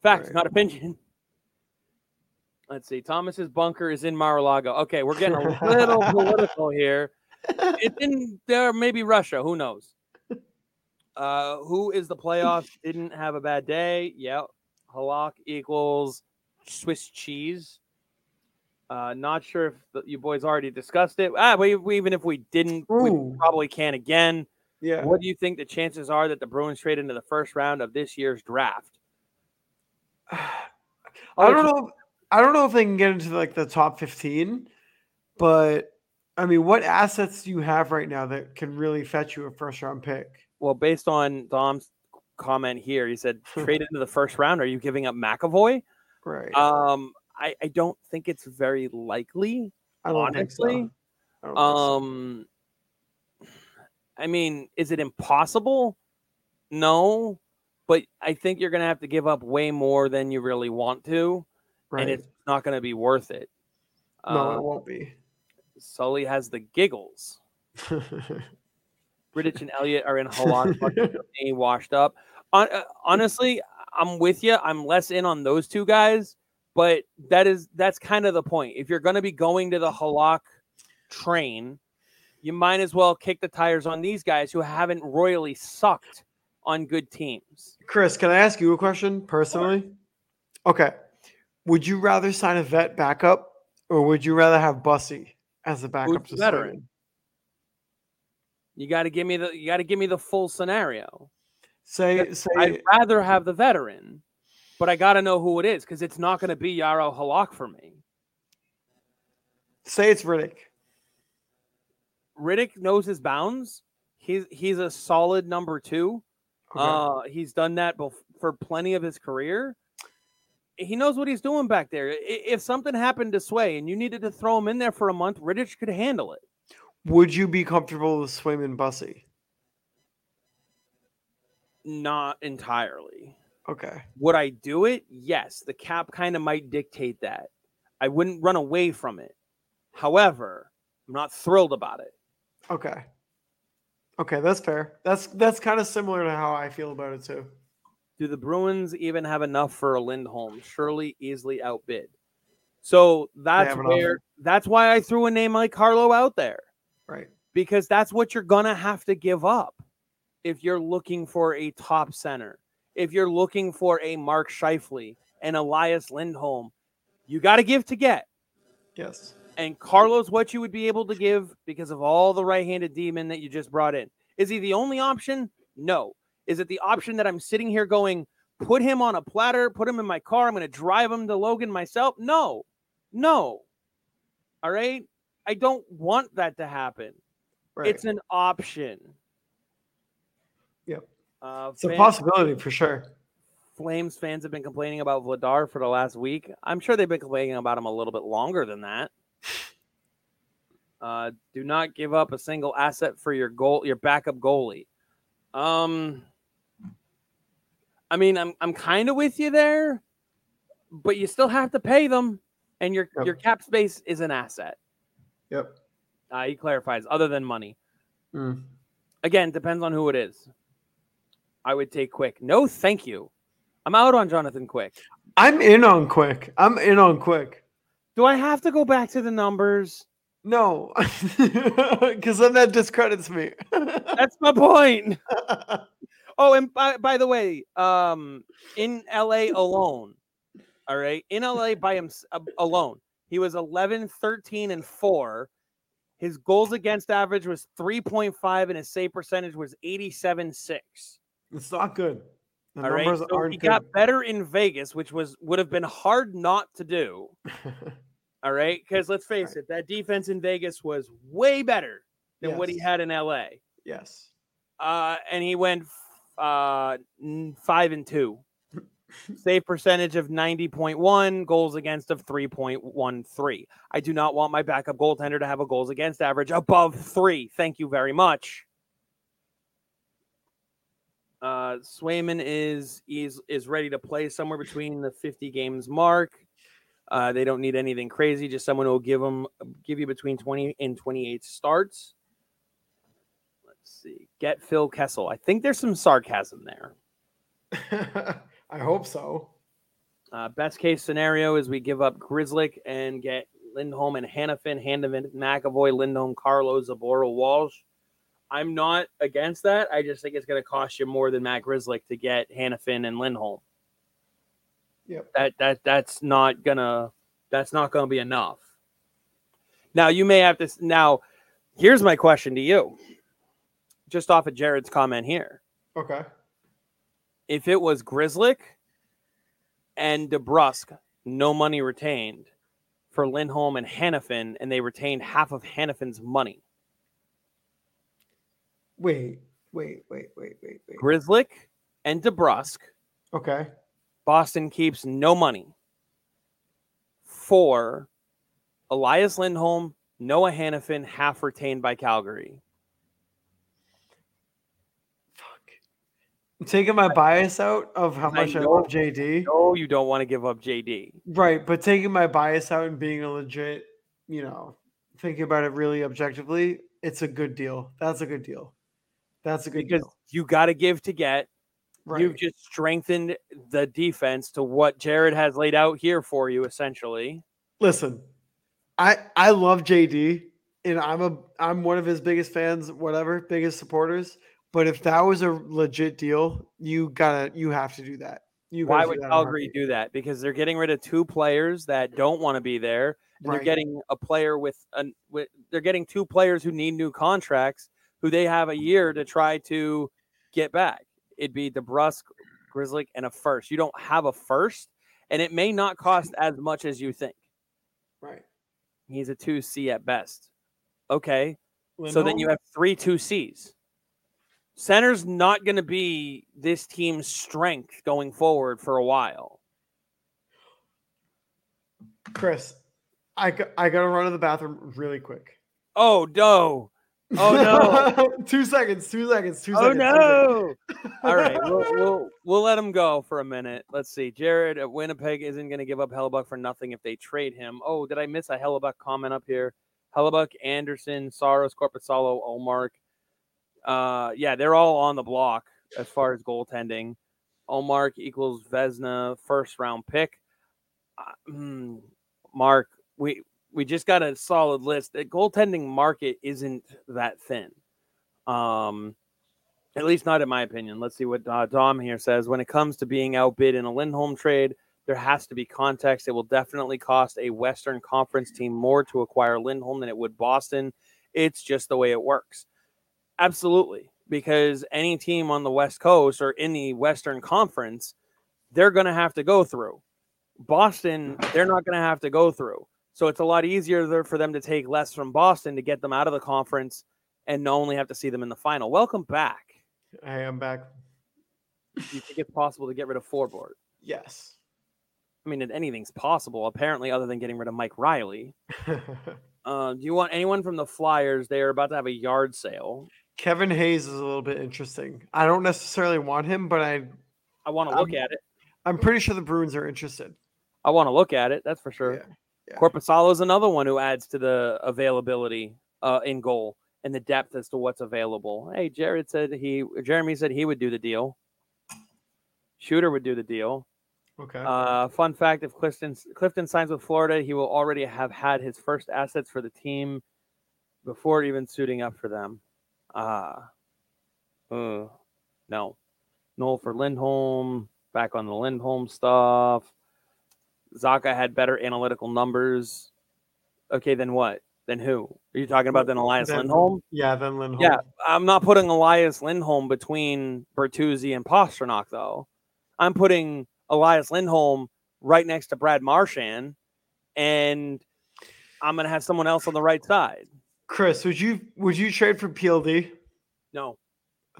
Facts, right. Not opinion. Let's see. Thomas's bunker is in Mar-a-Lago. Okay, we're getting a little political here. It's in there, maybe Russia. Who knows? Uh, who is the playoffs? Didn't have a bad day. Yep. Halak equals Swiss cheese. Uh, not sure if the, you boys already discussed it. Ah, we, we, even if we didn't, Ooh. We probably can again. Yeah. What do you think the chances are that the Bruins trade into the first round of this year's draft? I don't know. If, I don't know if they can get into like the top fifteen, but I mean, what assets do you have right now that can really fetch you a first round pick? Well, based on Dom's comment here, he said trade into the first round. Are you giving up McAvoy? Right. Um. I, I don't think it's very likely, I don't honestly. Think so. I don't um, think so. I mean, is it impossible? No, but I think you're going to have to give up way more than you really want to, right. And it's not going to be worth it. No, um, it won't be. Sully has the giggles. Rittich and Elliott are in Halak, washed up. On, uh, honestly, I'm with you. I'm less in on those two guys. But that is that's kind of the point. If you're going to be going to the Halak train, you might as well kick the tires on these guys who haven't royally sucked on good teams. Chris, can I ask you a question personally? Sure. Okay. Would you rather sign a vet backup or would you rather have Bussy as a backup to veteran? You got to give me the you got to give me the full scenario. Say, say I'd rather have the veteran. But I got to know who it is because it's not going to be Yaro Halak for me. Say it's Rittich. Rittich knows his bounds. He's, he's a solid number two. Okay. Uh, he's done that bef- for plenty of his career. He knows what he's doing back there. I- if something happened to Sway and you needed to throw him in there for a month, Rittich could handle it. Would you be comfortable with Swayman Bussy? Not entirely. Okay. Would I do it? Yes. The cap kind of might dictate that. I wouldn't run away from it. However, I'm not thrilled about it. Okay. Okay, that's fair. That's that's kind of similar to how I feel about it too. Do the Bruins even have enough for a Lindholm? Surely easily outbid. So that's where enough. That's why I threw a name like Carlo out there. Right. Because that's what you're gonna have to give up if you're looking for a top center. If you're looking for a Mark Scheifele and Elias Lindholm, you got to give to get. Yes. And Carlo's what you would be able to give because of all the right-handed demon that you just brought in. Is he the only option? No. Is it the option that I'm sitting here going, put him on a platter, put him in my car, I'm going to drive him to Logan myself? No. No. All right? I don't want that to happen. Right. It's an option. Yep. Uh, it's fans, a possibility for sure. Flames fans have been complaining about Vladar for the last week. I'm sure they've been complaining about him a little bit longer than that. Uh, do not give up a single asset for your goal, your backup goalie. Um, I mean, I'm I'm kind of with you there, but you still have to pay them, and your yep. your cap space is an asset. Yep. Uh, he clarifies. Other than money. Mm. Again, depends on who it is. I would take Quick. No, thank you. I'm out on Jonathan Quick. I'm in on Quick. I'm in on Quick. Do I have to go back to the numbers? No, because then that discredits me. That's my point. Oh, and by, by the way, um, in L A alone, all right, in L A by him uh, alone, he was eleven, thirteen, and four. His goals against average was three point five, and his save percentage was eighty-seven point six. It's not good. The all numbers right, so aren't he good. Got better in Vegas, which was would have been hard not to do. All right, because let's face it, that defense in Vegas was way better than yes. what he had in L A. Yes, uh, and he went uh, five and two, save percentage of ninety point one, goals against of three point one three. I do not want my backup goaltender to have a goals against average above three. Thank you very much. Uh, Swayman is is is ready to play somewhere between the fifty games mark. Uh, they don't need anything crazy, just someone who will give them give you between twenty and twenty-eight starts. Let's see. Get Phil Kessel. I think there's some sarcasm there. I hope so. Uh, best case scenario is we give up Grzelcyk and get Lindholm and Hanifin, Hanifin, McAvoy, Lindholm, Carlo, Zaboral, Walsh. I'm not against that. I just think it's going to cost you more than Matt Grzelcyk to get Hanifin and Lindholm. Yep. That that that's not gonna that's not gonna be enough. Now you may have to. Now, here's my question to you, just off of Jared's comment here. Okay. If it was Grzelcyk and DeBrusk, no money retained for Lindholm and Hanifin, and they retained half of Hannafin's money. Wait, wait, wait, wait, wait, wait. Grzelcyk and DeBrusk. Okay. Boston keeps no money for Elias Lindholm, Noah Hanifin, half retained by Calgary. Fuck. I'm taking my bias out of how much I, I love J D. No, you don't want to give up J D. Right, but taking my bias out and being a legit, you know, thinking about it really objectively, it's a good deal. That's a good deal. That's a good because deal. You got to give to get. Right. You've just strengthened the defense to what Jared has laid out here for you, essentially. Listen, I I love J D, and I'm a I'm one of his biggest fans, whatever, biggest supporters. But if that was a legit deal, you gotta you have to do that. You why would Calgary do that? Because they're getting rid of two players that don't want to be there, and right. they're getting a player with an with they're getting two players who need new contracts, who they have a year to try to get back. It'd be DeBrusk, Grzelcyk, and a first. You don't have a first, and it may not cost as much as you think. Right. He's a two C at best. Okay. Lindholm? So then you have three two Cs. Center's not going to be this team's strength going forward for a while. Chris, I, I got to run to the bathroom really quick. Oh, no. Oh no! two seconds, two seconds, two oh, seconds. Oh no! All right, we'll, we'll we'll let him go for a minute. Let's see. Jared at Winnipeg isn't going to give up Hellebuck for nothing if they trade him. Oh, did I miss a Hellebuck comment up here? Hellebuck, Anderson, Saros, Korpisalo, Olmark. Uh, yeah, they're all on the block as far as goaltending. Olmark equals Vezina, first round pick. Uh, mm, Mark, we. We just got a solid list. The goaltending market isn't that thin. Um, at least not in my opinion. Let's see what uh, Dom here says. When it comes to being outbid in a Lindholm trade, there has to be context. It will definitely cost a Western Conference team more to acquire Lindholm than it would Boston. It's just the way it works. Absolutely. Because any team on the West Coast or in the Western Conference, they're going to have to go through. Boston, they're not going to have to go through. So it's a lot easier for them to take less from Boston to get them out of the conference and only have to see them in the final. Welcome back. I am back. Do you think it's possible to get rid of Forborg? Yes. I mean, anything's possible, apparently, other than getting rid of Mike Riley. uh, do you want anyone from the Flyers? They're about to have a yard sale. Kevin Hayes is a little bit interesting. I don't necessarily want him, but I... I want to look I'm, at it. I'm pretty sure the Bruins are interested. I want to look at it, that's for sure. Yeah. Yeah. Korpisalo is another one who adds to the availability uh, in goal. and the depth as to what's available. Hey, Jared said he, Jeremy said he would do the deal. Shooter would do the deal. Okay. Uh, fun fact, if Clifton, Clifton signs with Florida, he will already have had his first assets for the team before even suiting up for them. Uh, uh, no. Noel for Lindholm, back on the Lindholm stuff. Zacha had better analytical numbers. Okay, then what? Then who? Are you talking about then Elias then, Lindholm? Yeah, then Lindholm. Yeah, I'm not putting Elias Lindholm between Bertuzzi and Pastrnak, though. I'm putting Elias Lindholm right next to Brad Marchand, and I'm going to have someone else on the right side. Chris, would you would you trade for P L D? No.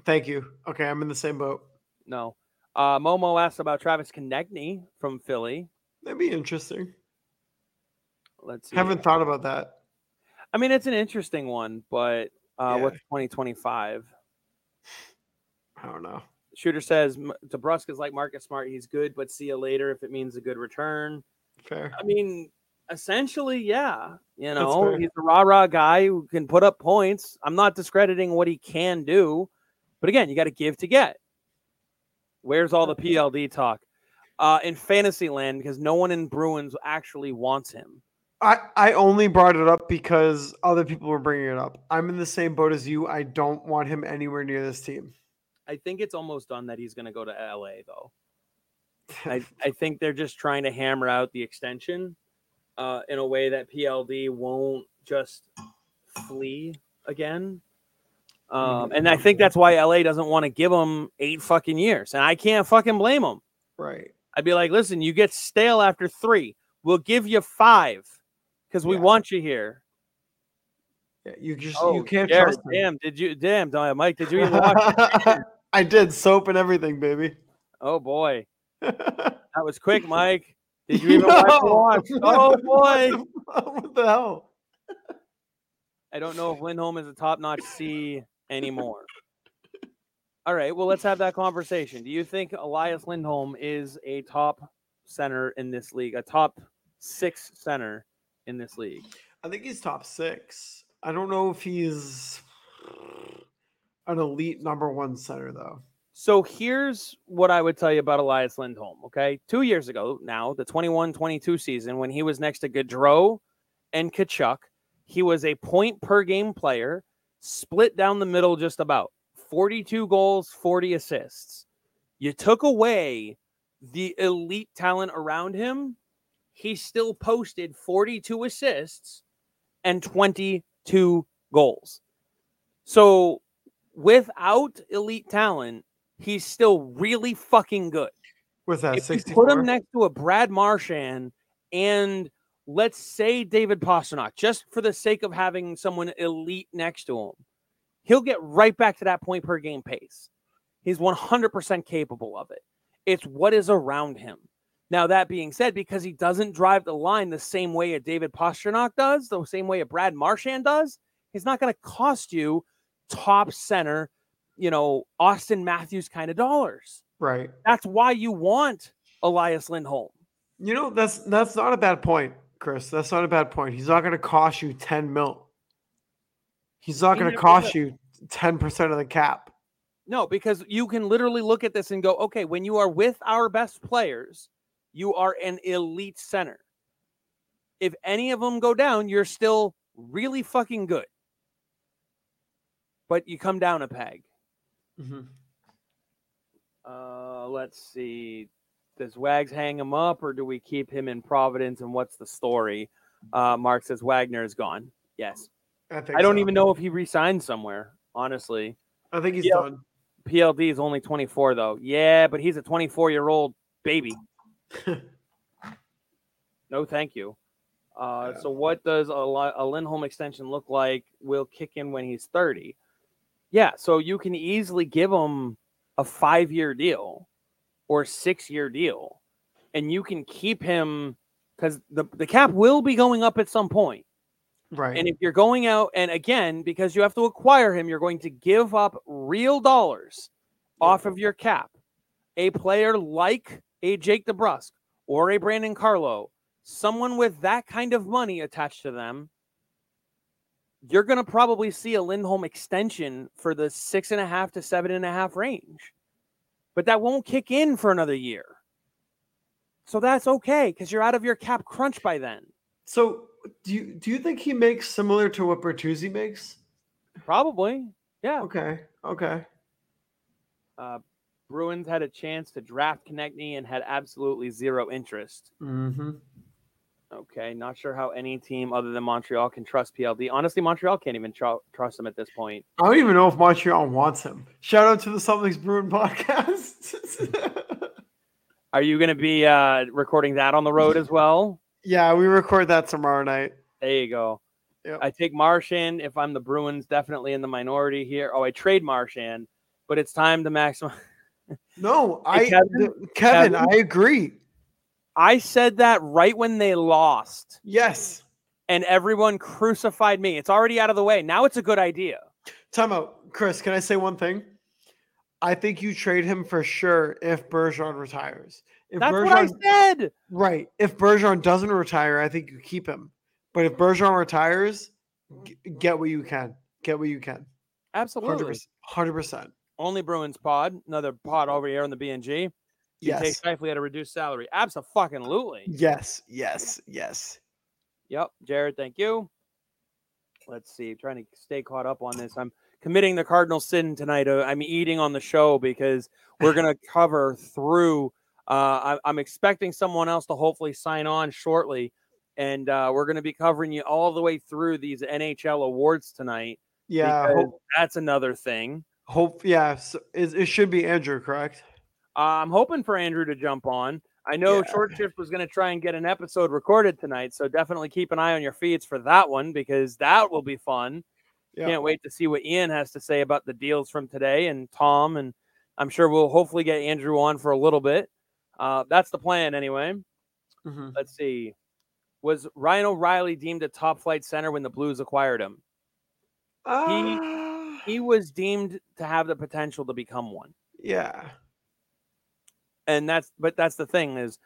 Thank you. Okay, I'm in the same boat. No. Uh, Momo asked about Travis Konechny from Philly. That'd be interesting. Let's see. Haven't thought about that. I mean, it's an interesting one, but uh, yeah. What's twenty twenty-five? I don't know. Shooter says DeBrusk is like Marcus Smart. He's good, but see you later if it means a good return. Fair. I mean, essentially, yeah. You know, he's a rah-rah guy who can put up points. I'm not discrediting what he can do. But again, you got to give to get. Where's all the P L D talk? Uh, in fantasy land, because no one in Bruins actually wants him. I, I only brought it up because other people were bringing it up. I'm in the same boat as you. I don't want him anywhere near this team. I think it's almost done that he's going to go to L A, though. I, I think they're just trying to hammer out the extension uh, in a way that P L D won't just flee again. Um, and I think that's why L A doesn't want to give him eight fucking years. And I can't fucking blame him. Right. I'd be like, listen, you get stale after three. We'll give you five. Because we yeah. want you here. Yeah, you just oh, you can't Jared, trust damn, him. Did you damn Mike? Did you even watch? I did soap and everything, baby. Oh boy. That was quick, Mike. Did you even no. watch? Oh boy. What the hell? I don't know if Lindholm is a top-notch C anymore. All right, well, let's have that conversation. Do you think Elias Lindholm is a top center in this league, a top six center in this league? I think he's top six. I don't know if he's an elite number one center, though. So here's what I would tell you about Elias Lindholm, okay? Two years ago now, the twenty-one twenty-two season, when he was next to Gaudreau and Tkachuk, he was a point-per-game player, split down the middle just about. forty-two goals, forty assists. You took away the elite talent around him. He still posted forty-two assists and twenty-two goals. So without elite talent, he's still really fucking good. With that, if you put him next to a Brad Marchand and... let's say David Pastrnak, just for the sake of having someone elite next to him, he'll get right back to that point per game pace. He's one hundred percent capable of it. It's what is around him. Now, that being said, because he doesn't drive the line the same way a David Pastrnak does, the same way a Brad Marchand does, he's not going to cost you top center, you know, Austin Matthews kind of dollars. Right. That's why you want Elias Lindholm. You know, that's that's not a bad point. Chris, that's not a bad point. He's not going to cost you ten mil. He's not going to cost you ten percent of the cap. No, because you can literally look at this and go, okay, when you are with our best players, you are an elite center. If any of them go down, you're still really fucking good. But you come down a peg. Mm-hmm. Uh, let's see. Does Wags hang him up, or do we keep him in Providence, and what's the story? Uh, Mark says Wagner is gone. Yes. I, think I don't so. even know if he re-signed somewhere, honestly. I think he's P L- done. P L D is only twenty-four, though. Yeah, but he's a twenty-four-year-old baby. No, thank you. Uh, yeah. So what does a, a Lindholm extension look like? Will kick in when he's thirty. Yeah, so you can easily give him a five-year deal. Or six-year deal, and you can keep him because the, the cap will be going up at some point. Right. And if you're going out, and again, because you have to acquire him, you're going to give up real dollars yeah. off of your cap. A player like a Jake DeBrusk or a Brandon Carlo, someone with that kind of money attached to them, you're going to probably see a Lindholm extension for the six and a half to seven and a half range, but that won't kick in for another year. So that's okay, because you're out of your cap crunch by then. So do you, do you think he makes similar to what Bertuzzi makes? Probably. Yeah. Okay. Okay. Uh, Bruins had a chance to draft Konechny and had absolutely zero interest. Mm-hmm. Okay, not sure how any team other than Montreal can trust P L D. Honestly, Montreal can't even tr- trust him at this point. I don't even know if Montreal wants him. Shout out to the Something's Brewing podcast. Are you going to be uh, recording that on the road as well? Yeah, we record that tomorrow night. There you go. Yep. I take Marchand if I'm the Bruins, definitely in the minority here. Oh, I trade Marchand, but it's time to maximize. No, hey, I Kevin, Kevin, Kevin, I agree. I said that right when they lost. Yes. And everyone crucified me. It's already out of the way. Now it's a good idea. Time out. Chris, can I say one thing? I think you trade him for sure if Bergeron retires. If That's Bergeron, what I said. Right. If Bergeron doesn't retire, I think you keep him. But if Bergeron retires, g- get what you can. Get what you can. Absolutely. one hundred percent. Only Bruins pod. Another pod over here on the B N G. You yes. take Shifley at a reduced salary. Abso-fucking-lutely. Yes, yes, yes. Yep, Jared, thank you. Let's see. I'm trying to stay caught up on this. I'm committing the cardinal sin tonight. I'm eating on the show because we're going to cover through. Uh, I'm expecting someone else to hopefully sign on shortly, and uh, we're going to be covering you all the way through these N H L awards tonight. Yeah. Hope, that's another thing. Hope, yeah. So it, it should be Andrew, correct? Uh, I'm hoping for Andrew to jump on. I know yeah. Short Shift was going to try and get an episode recorded tonight, so definitely keep an eye on your feeds for that one because that will be fun. Yeah. Can't wait to see what Ian has to say about the deals from today and Tom, and I'm sure we'll hopefully get Andrew on for a little bit. Uh, that's the plan anyway. Mm-hmm. Let's see. Was Ryan O'Reilly deemed a top-flight center when the Blues acquired him? Uh... He, he was deemed to have the potential to become one. Yeah. And that's, but that's the thing is,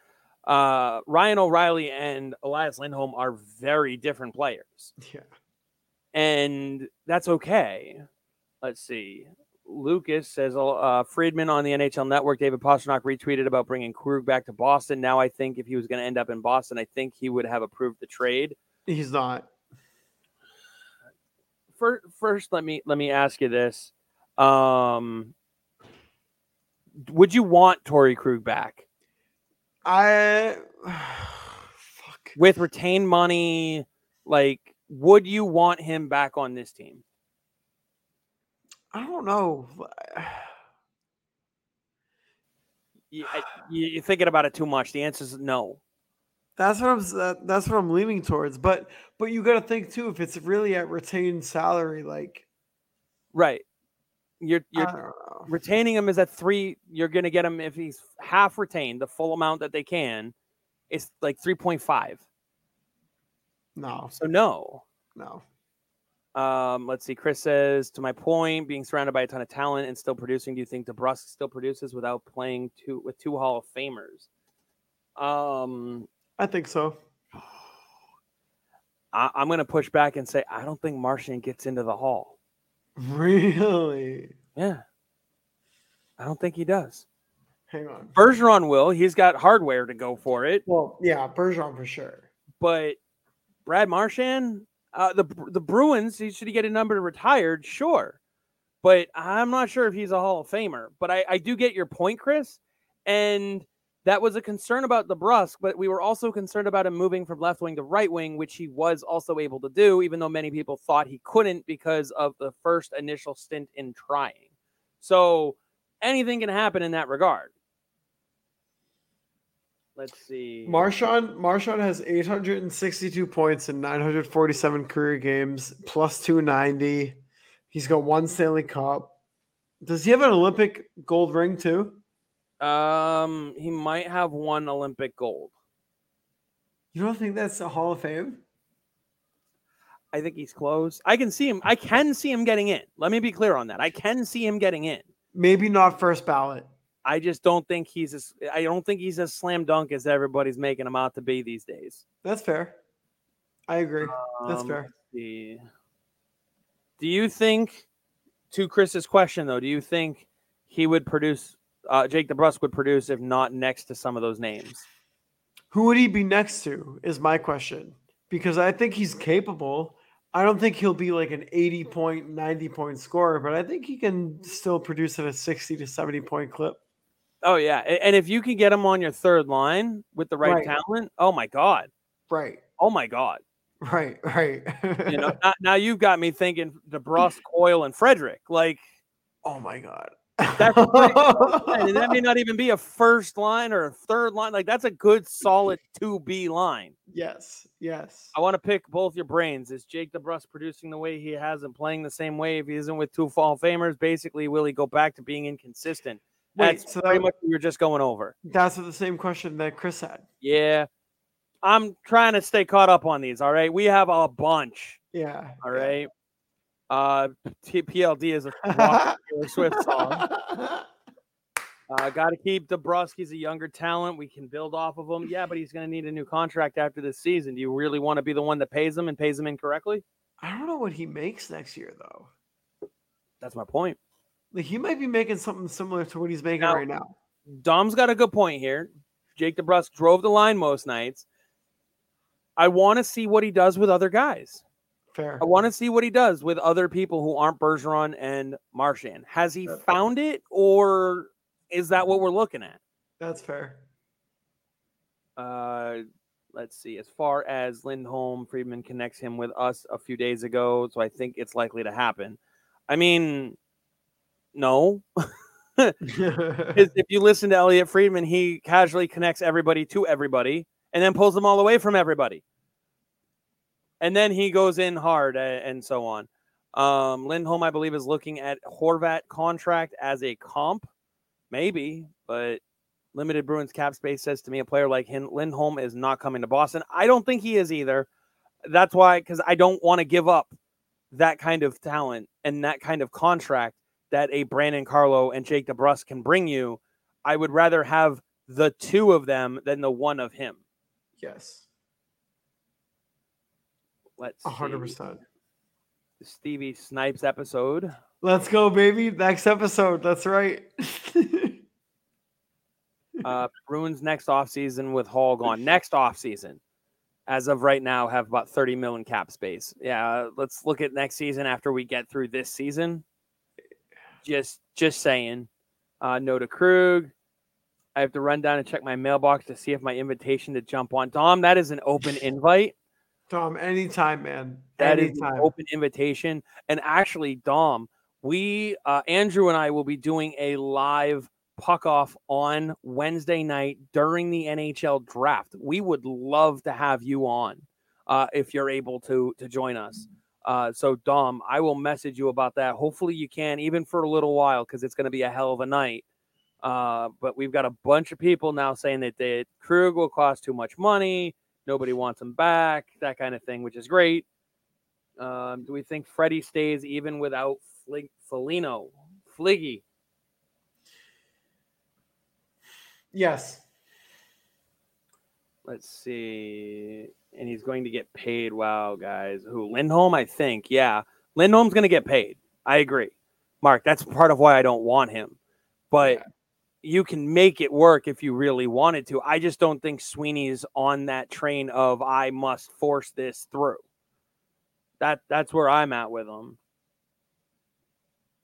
uh, Ryan O'Reilly and Elias Lindholm are very different players. Yeah. And that's okay. Let's see. Lucas says, uh, Friedman on the N H L Network, David Pastrnak retweeted about bringing Krug back to Boston. Now I think if he was going to end up in Boston, I think he would have approved the trade. He's not. First, first let me, let me ask you this. Um, Would you want Torrey Krug back? I fuck with retained money. Like, would you want him back on this team? I don't know. you, I, you're thinking about it too much. The answer is no. That's what I'm. That's what I'm leaning towards. But but you got to think too. If it's really at retained salary, like right. You're, you're retaining him is at three. You're going to get him if he's half retained, the full amount that they can. It's like three point five. No. So no. No. Um, let's see. Chris says, to my point, being surrounded by a ton of talent and still producing, do you think DeBrusk still produces without playing two with two Hall of Famers? Um, I think so. I, I'm going to push back and say, I don't think Marchand gets into the Hall. Really? Yeah. I don't think he does. Hang on. Bergeron will. He's got hardware to go for it. Well, yeah, Bergeron for sure. But Brad Marchand, uh, the the Bruins, he should he get a number retired, sure. But I'm not sure if he's a Hall of Famer. But I, I do get your point, Chris. And that was a concern about DeBrusk, but we were also concerned about him moving from left wing to right wing, which he was also able to do, even though many people thought he couldn't because of the first initial stint in trying. So anything can happen in that regard. Let's see. Marchand, Marchand has eight hundred sixty-two points in nine hundred forty-seven career games, plus two ninety. He's got one Stanley Cup. Does he have an Olympic gold ring too? Um, he might have won Olympic gold. You don't think that's a Hall of Fame? I think he's close. I can see him. I can see him getting in. Let me be clear on that. I can see him getting in. Maybe not first ballot. I just don't think he's as I don't think he's as slam dunk as everybody's making him out to be these days. That's fair. I agree. Um, that's fair. Let's see. Do you think, to Chris's question though, do you think he would produce, uh, Jake DeBrusk would produce if not next to some of those names? Who would he be next to is my question, because I think he's capable. I don't think he'll be like an eighty point, ninety point scorer, but I think he can still produce at a sixty to seventy point clip. Oh yeah. And if you can get him on your third line with the right, right. talent, oh my God. Right. Oh my God. Right. Right. You know, now, now you've got me thinking DeBrusk, Coyle, and Frederick. Like, oh my God. That's and that may not even be a first line or a third line. Like, that's a good solid two B line. Yes. Yes. I want to pick both your brains. Is Jake DeBrusk producing the way he has and playing the same way if he isn't with two Hall of Famers? Basically, will he go back to being inconsistent? Wait, that's so pretty that, much what we were just going over. That's the same question that Chris had. Yeah. I'm trying to stay caught up on these, all right? We have a bunch. Yeah. All right. Yeah. Uh, P L D is a Taylor Swift song. Uh, got to keep DeBrusk. He's a younger talent. We can build off of him. Yeah, but he's going to need a new contract after this season. Do you really want to be the one that pays him and pays him incorrectly? I don't know what he makes next year, though. That's my point. Like, he might be making something similar to what he's making now, right now. Dom's got a good point here. Jake DeBrusk drove the line most nights. I want to see what he does with other guys. Fair. I want to see what he does with other people who aren't Bergeron and Marchand. Has he That's found fair. It, or is that what we're looking at? That's fair. Uh, let's see. As far as Lindholm, Friedman connects him with us a few days ago, so I think it's likely to happen. I mean... No. If you listen to Elliot Friedman, he casually connects everybody to everybody and then pulls them all away from everybody. And then he goes in hard and so on. Um, Lindholm, I believe, is looking at Horvat contract as a comp. Maybe, but limited Bruins cap space says to me a player like him, Lindholm is not coming to Boston. I don't think he is either. That's why, because I don't want to give up that kind of talent and that kind of contract that a Brandon Carlo and Jake DeBrusk can bring you. I would rather have the two of them than the one of him. Yes. Let's one hundred percent. See. Stevie Snipes episode. Let's go, baby. Next episode. That's right. uh, Bruins next offseason with Hall gone. Next offseason, as of right now, have about thirty million in cap space. Yeah, let's look at next season after we get through this season. Just just saying. Uh, no to Krug. I have to run down and check my mailbox to see if my invitation to jump on. Dom, that is an open invite. Dom, anytime, man. That anytime. Is an open invitation. And actually, Dom, we uh, Andrew and I will be doing a live puck off on Wednesday night during the N H L draft. We would love to have you on uh, if you're able to to join us. Uh, so, Dom, I will message you about that. Hopefully you can, even for a little while, because it's going to be a hell of a night. Uh, but we've got a bunch of people now saying that the Krug will cost too much money. Nobody wants him back, that kind of thing, which is great. Um, do we think Freddie stays even without Flig- Foligno? Fliggy? Yes. Let's see. And he's going to get paid. Wow, guys. Who? Lindholm, I think. Yeah. Lindholm's going to get paid. I agree. Mark, that's part of why I don't want him. But yeah, you can make it work if you really wanted to. I just don't think Sweeney's on that train of I must force this through. That That's where I'm at with him.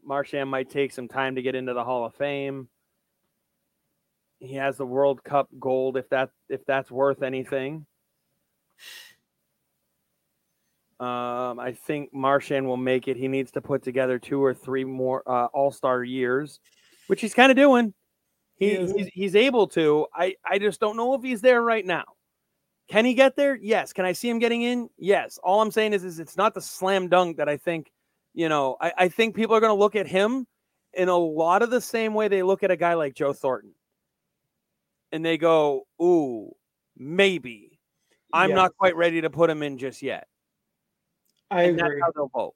Marchand might take some time to get into the Hall of Fame. He has the World Cup gold, if that if that's worth anything. Um, I think Marchand will make it. He needs to put together two or three more uh, all-star years, which he's kind of doing. He, yeah. he's, he's able to. I, I just don't know if he's there right now. Can he get there? Yes. Can I see him getting in? Yes. All I'm saying is, is it's not the slam dunk that I think, you know, I, I think people are going to look at him in a lot of the same way they look at a guy like Joe Thornton. And they go, ooh, maybe. I'm yes. not quite ready to put him in just yet. I and agree. That's how they'll vote.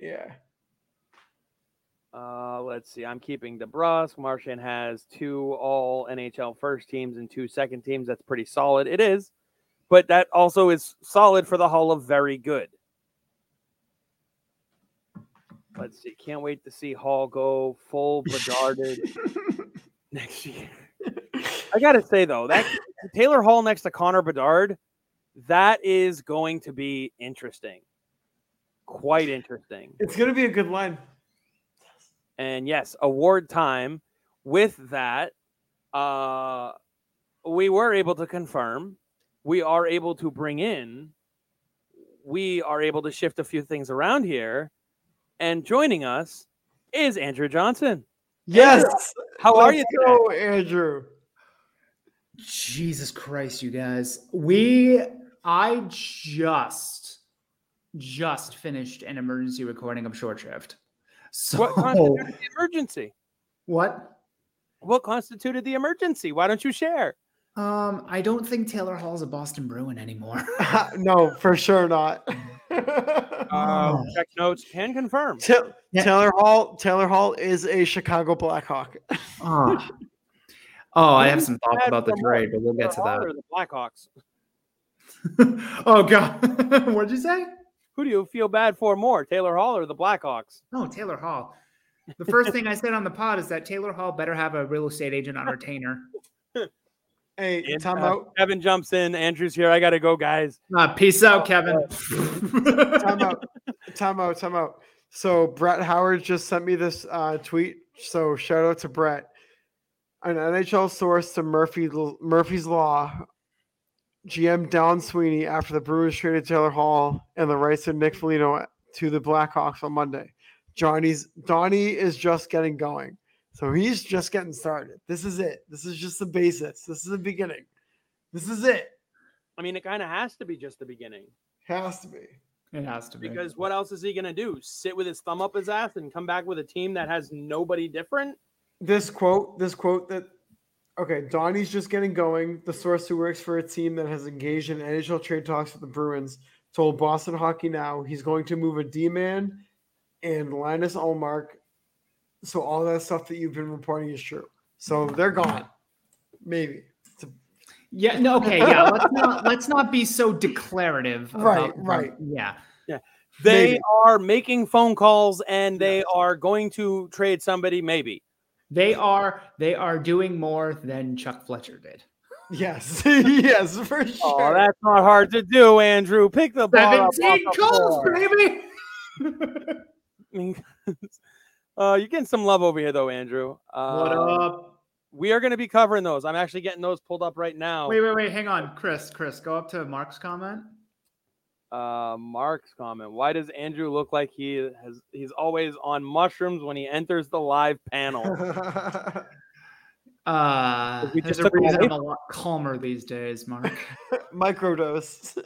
Yeah. Uh, let's see. I'm keeping DeBrusk. Marchand has two all N H L first teams and two second teams. That's pretty solid. It is. But that also is solid for the Hall of Very Good. Let's see. Can't wait to see Hall go full Bedarded next year. I got to say, though, that Taylor Hall next to Connor Bedard, that is going to be interesting. Quite interesting. It's going to be a good line. And, yes, award time. With that, uh, we were able to confirm. We are able to bring in. We are able to shift a few things around here. And joining us is Andrew Johnson. Yes. Andrew, how are you today? Oh, Andrew. Jesus Christ, you guys. We, I just, just finished an emergency recording of Short Shift. So, what constituted the emergency? What? What constituted the emergency? Why don't you share? Um, I don't think Taylor Hall's a Boston Bruin anymore. No, for sure not. Uh, check notes can confirm. T- yeah. Taylor Hall. Taylor Hall is a Chicago Blackhawk. oh. oh, I have some thoughts about the trade, but we'll get to that. The Blackhawks. Oh God, what'd you say? Who do you feel bad for more, Taylor Hall or the Blackhawks? No, oh, Taylor Hall. The first thing I said on the pod is that Taylor Hall better have a real estate agent on retainer. Hey, and, time uh, out. Kevin jumps in. Andrew's here. I got to go, guys. Uh, peace out, Kevin. Time out. Time out. Time out. So Brett Howard just sent me this uh, tweet. So shout out to Brett. An N H L source to Murphy Murphy's Law. G M Don Sweeney, after the Brewers traded Taylor Hall and the rights of Nick Foligno to the Blackhawks on Monday. Johnny's Donnie is just getting going. So he's just getting started. This is it. This is just the basis. This is the beginning. This is it. I mean, it kind of has to be just the beginning. Has to be. It has to be. Because what else is he going to do? Sit with his thumb up his ass and come back with a team that has nobody different? This quote, this quote that, okay, Donnie's just getting going. The source who works for a team that has engaged in N H L trade talks with the Bruins told Boston Hockey Now he's going to move a D-man and Linus Ullmark. So all that stuff that you've been reporting is true. So they're gone. Maybe. It's a... Yeah. No. Okay. Yeah. Let's not let's not be so declarative. Right. About, right. About, yeah. Yeah. They maybe. Are making phone calls and they yeah. are going to trade somebody. Maybe. They are. They are doing more than Chuck Fletcher did. Yes. Yes. For sure. Oh, that's not hard to do, Andrew. Pick the ball. Seventeen calls, baby. I mean. Uh, you're getting some love over here, though, Andrew. Uh, what up? We are going to be covering those. I'm actually getting those pulled up right now. Wait, wait, wait. Hang on. Chris, Chris, go up to Mark's comment. Uh, Mark's comment. Why does Andrew look like he has? He's always on mushrooms when he enters the live panel? uh, we just there's a reason I'm a lot calmer these days, Mark. Microdose.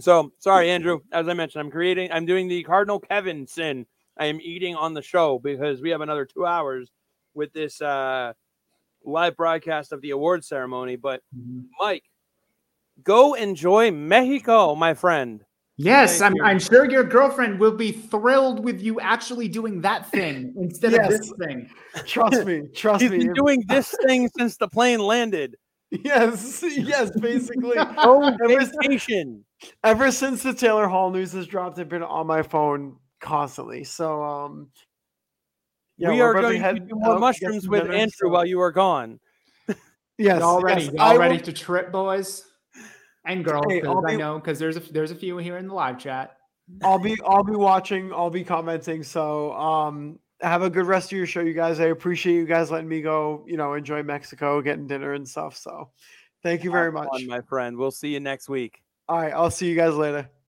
So, sorry, Andrew, as I mentioned, I'm creating, I'm doing the Cardinal Kevin sin. I am eating on the show because we have another two hours with this uh, live broadcast of the award ceremony. But, Mike, go enjoy Mexico, my friend. Yes, I'm, I'm sure your girlfriend will be thrilled with you actually doing that thing instead yes. of this thing. Trust me. Trust He's me. He's been doing this thing since the plane landed. Yes, yes, basically. Oh, vacation. Ever since the Taylor Hall news has dropped, I've been on my phone constantly. So, um, yeah, we are going to do more mushrooms with dinner, Andrew so. While you are gone. Yes, all ready, yes, all ready will... to trip, boys and girls. Hey, be... I know because there's a there's a few here in the live chat. I'll be I'll be watching. I'll be commenting. So, um. Have a good rest of your show, you guys. I appreciate you guys letting me go, you know, enjoy Mexico, getting dinner and stuff. So thank you very much, my friend. We'll see you next week. All right. I'll see you guys later.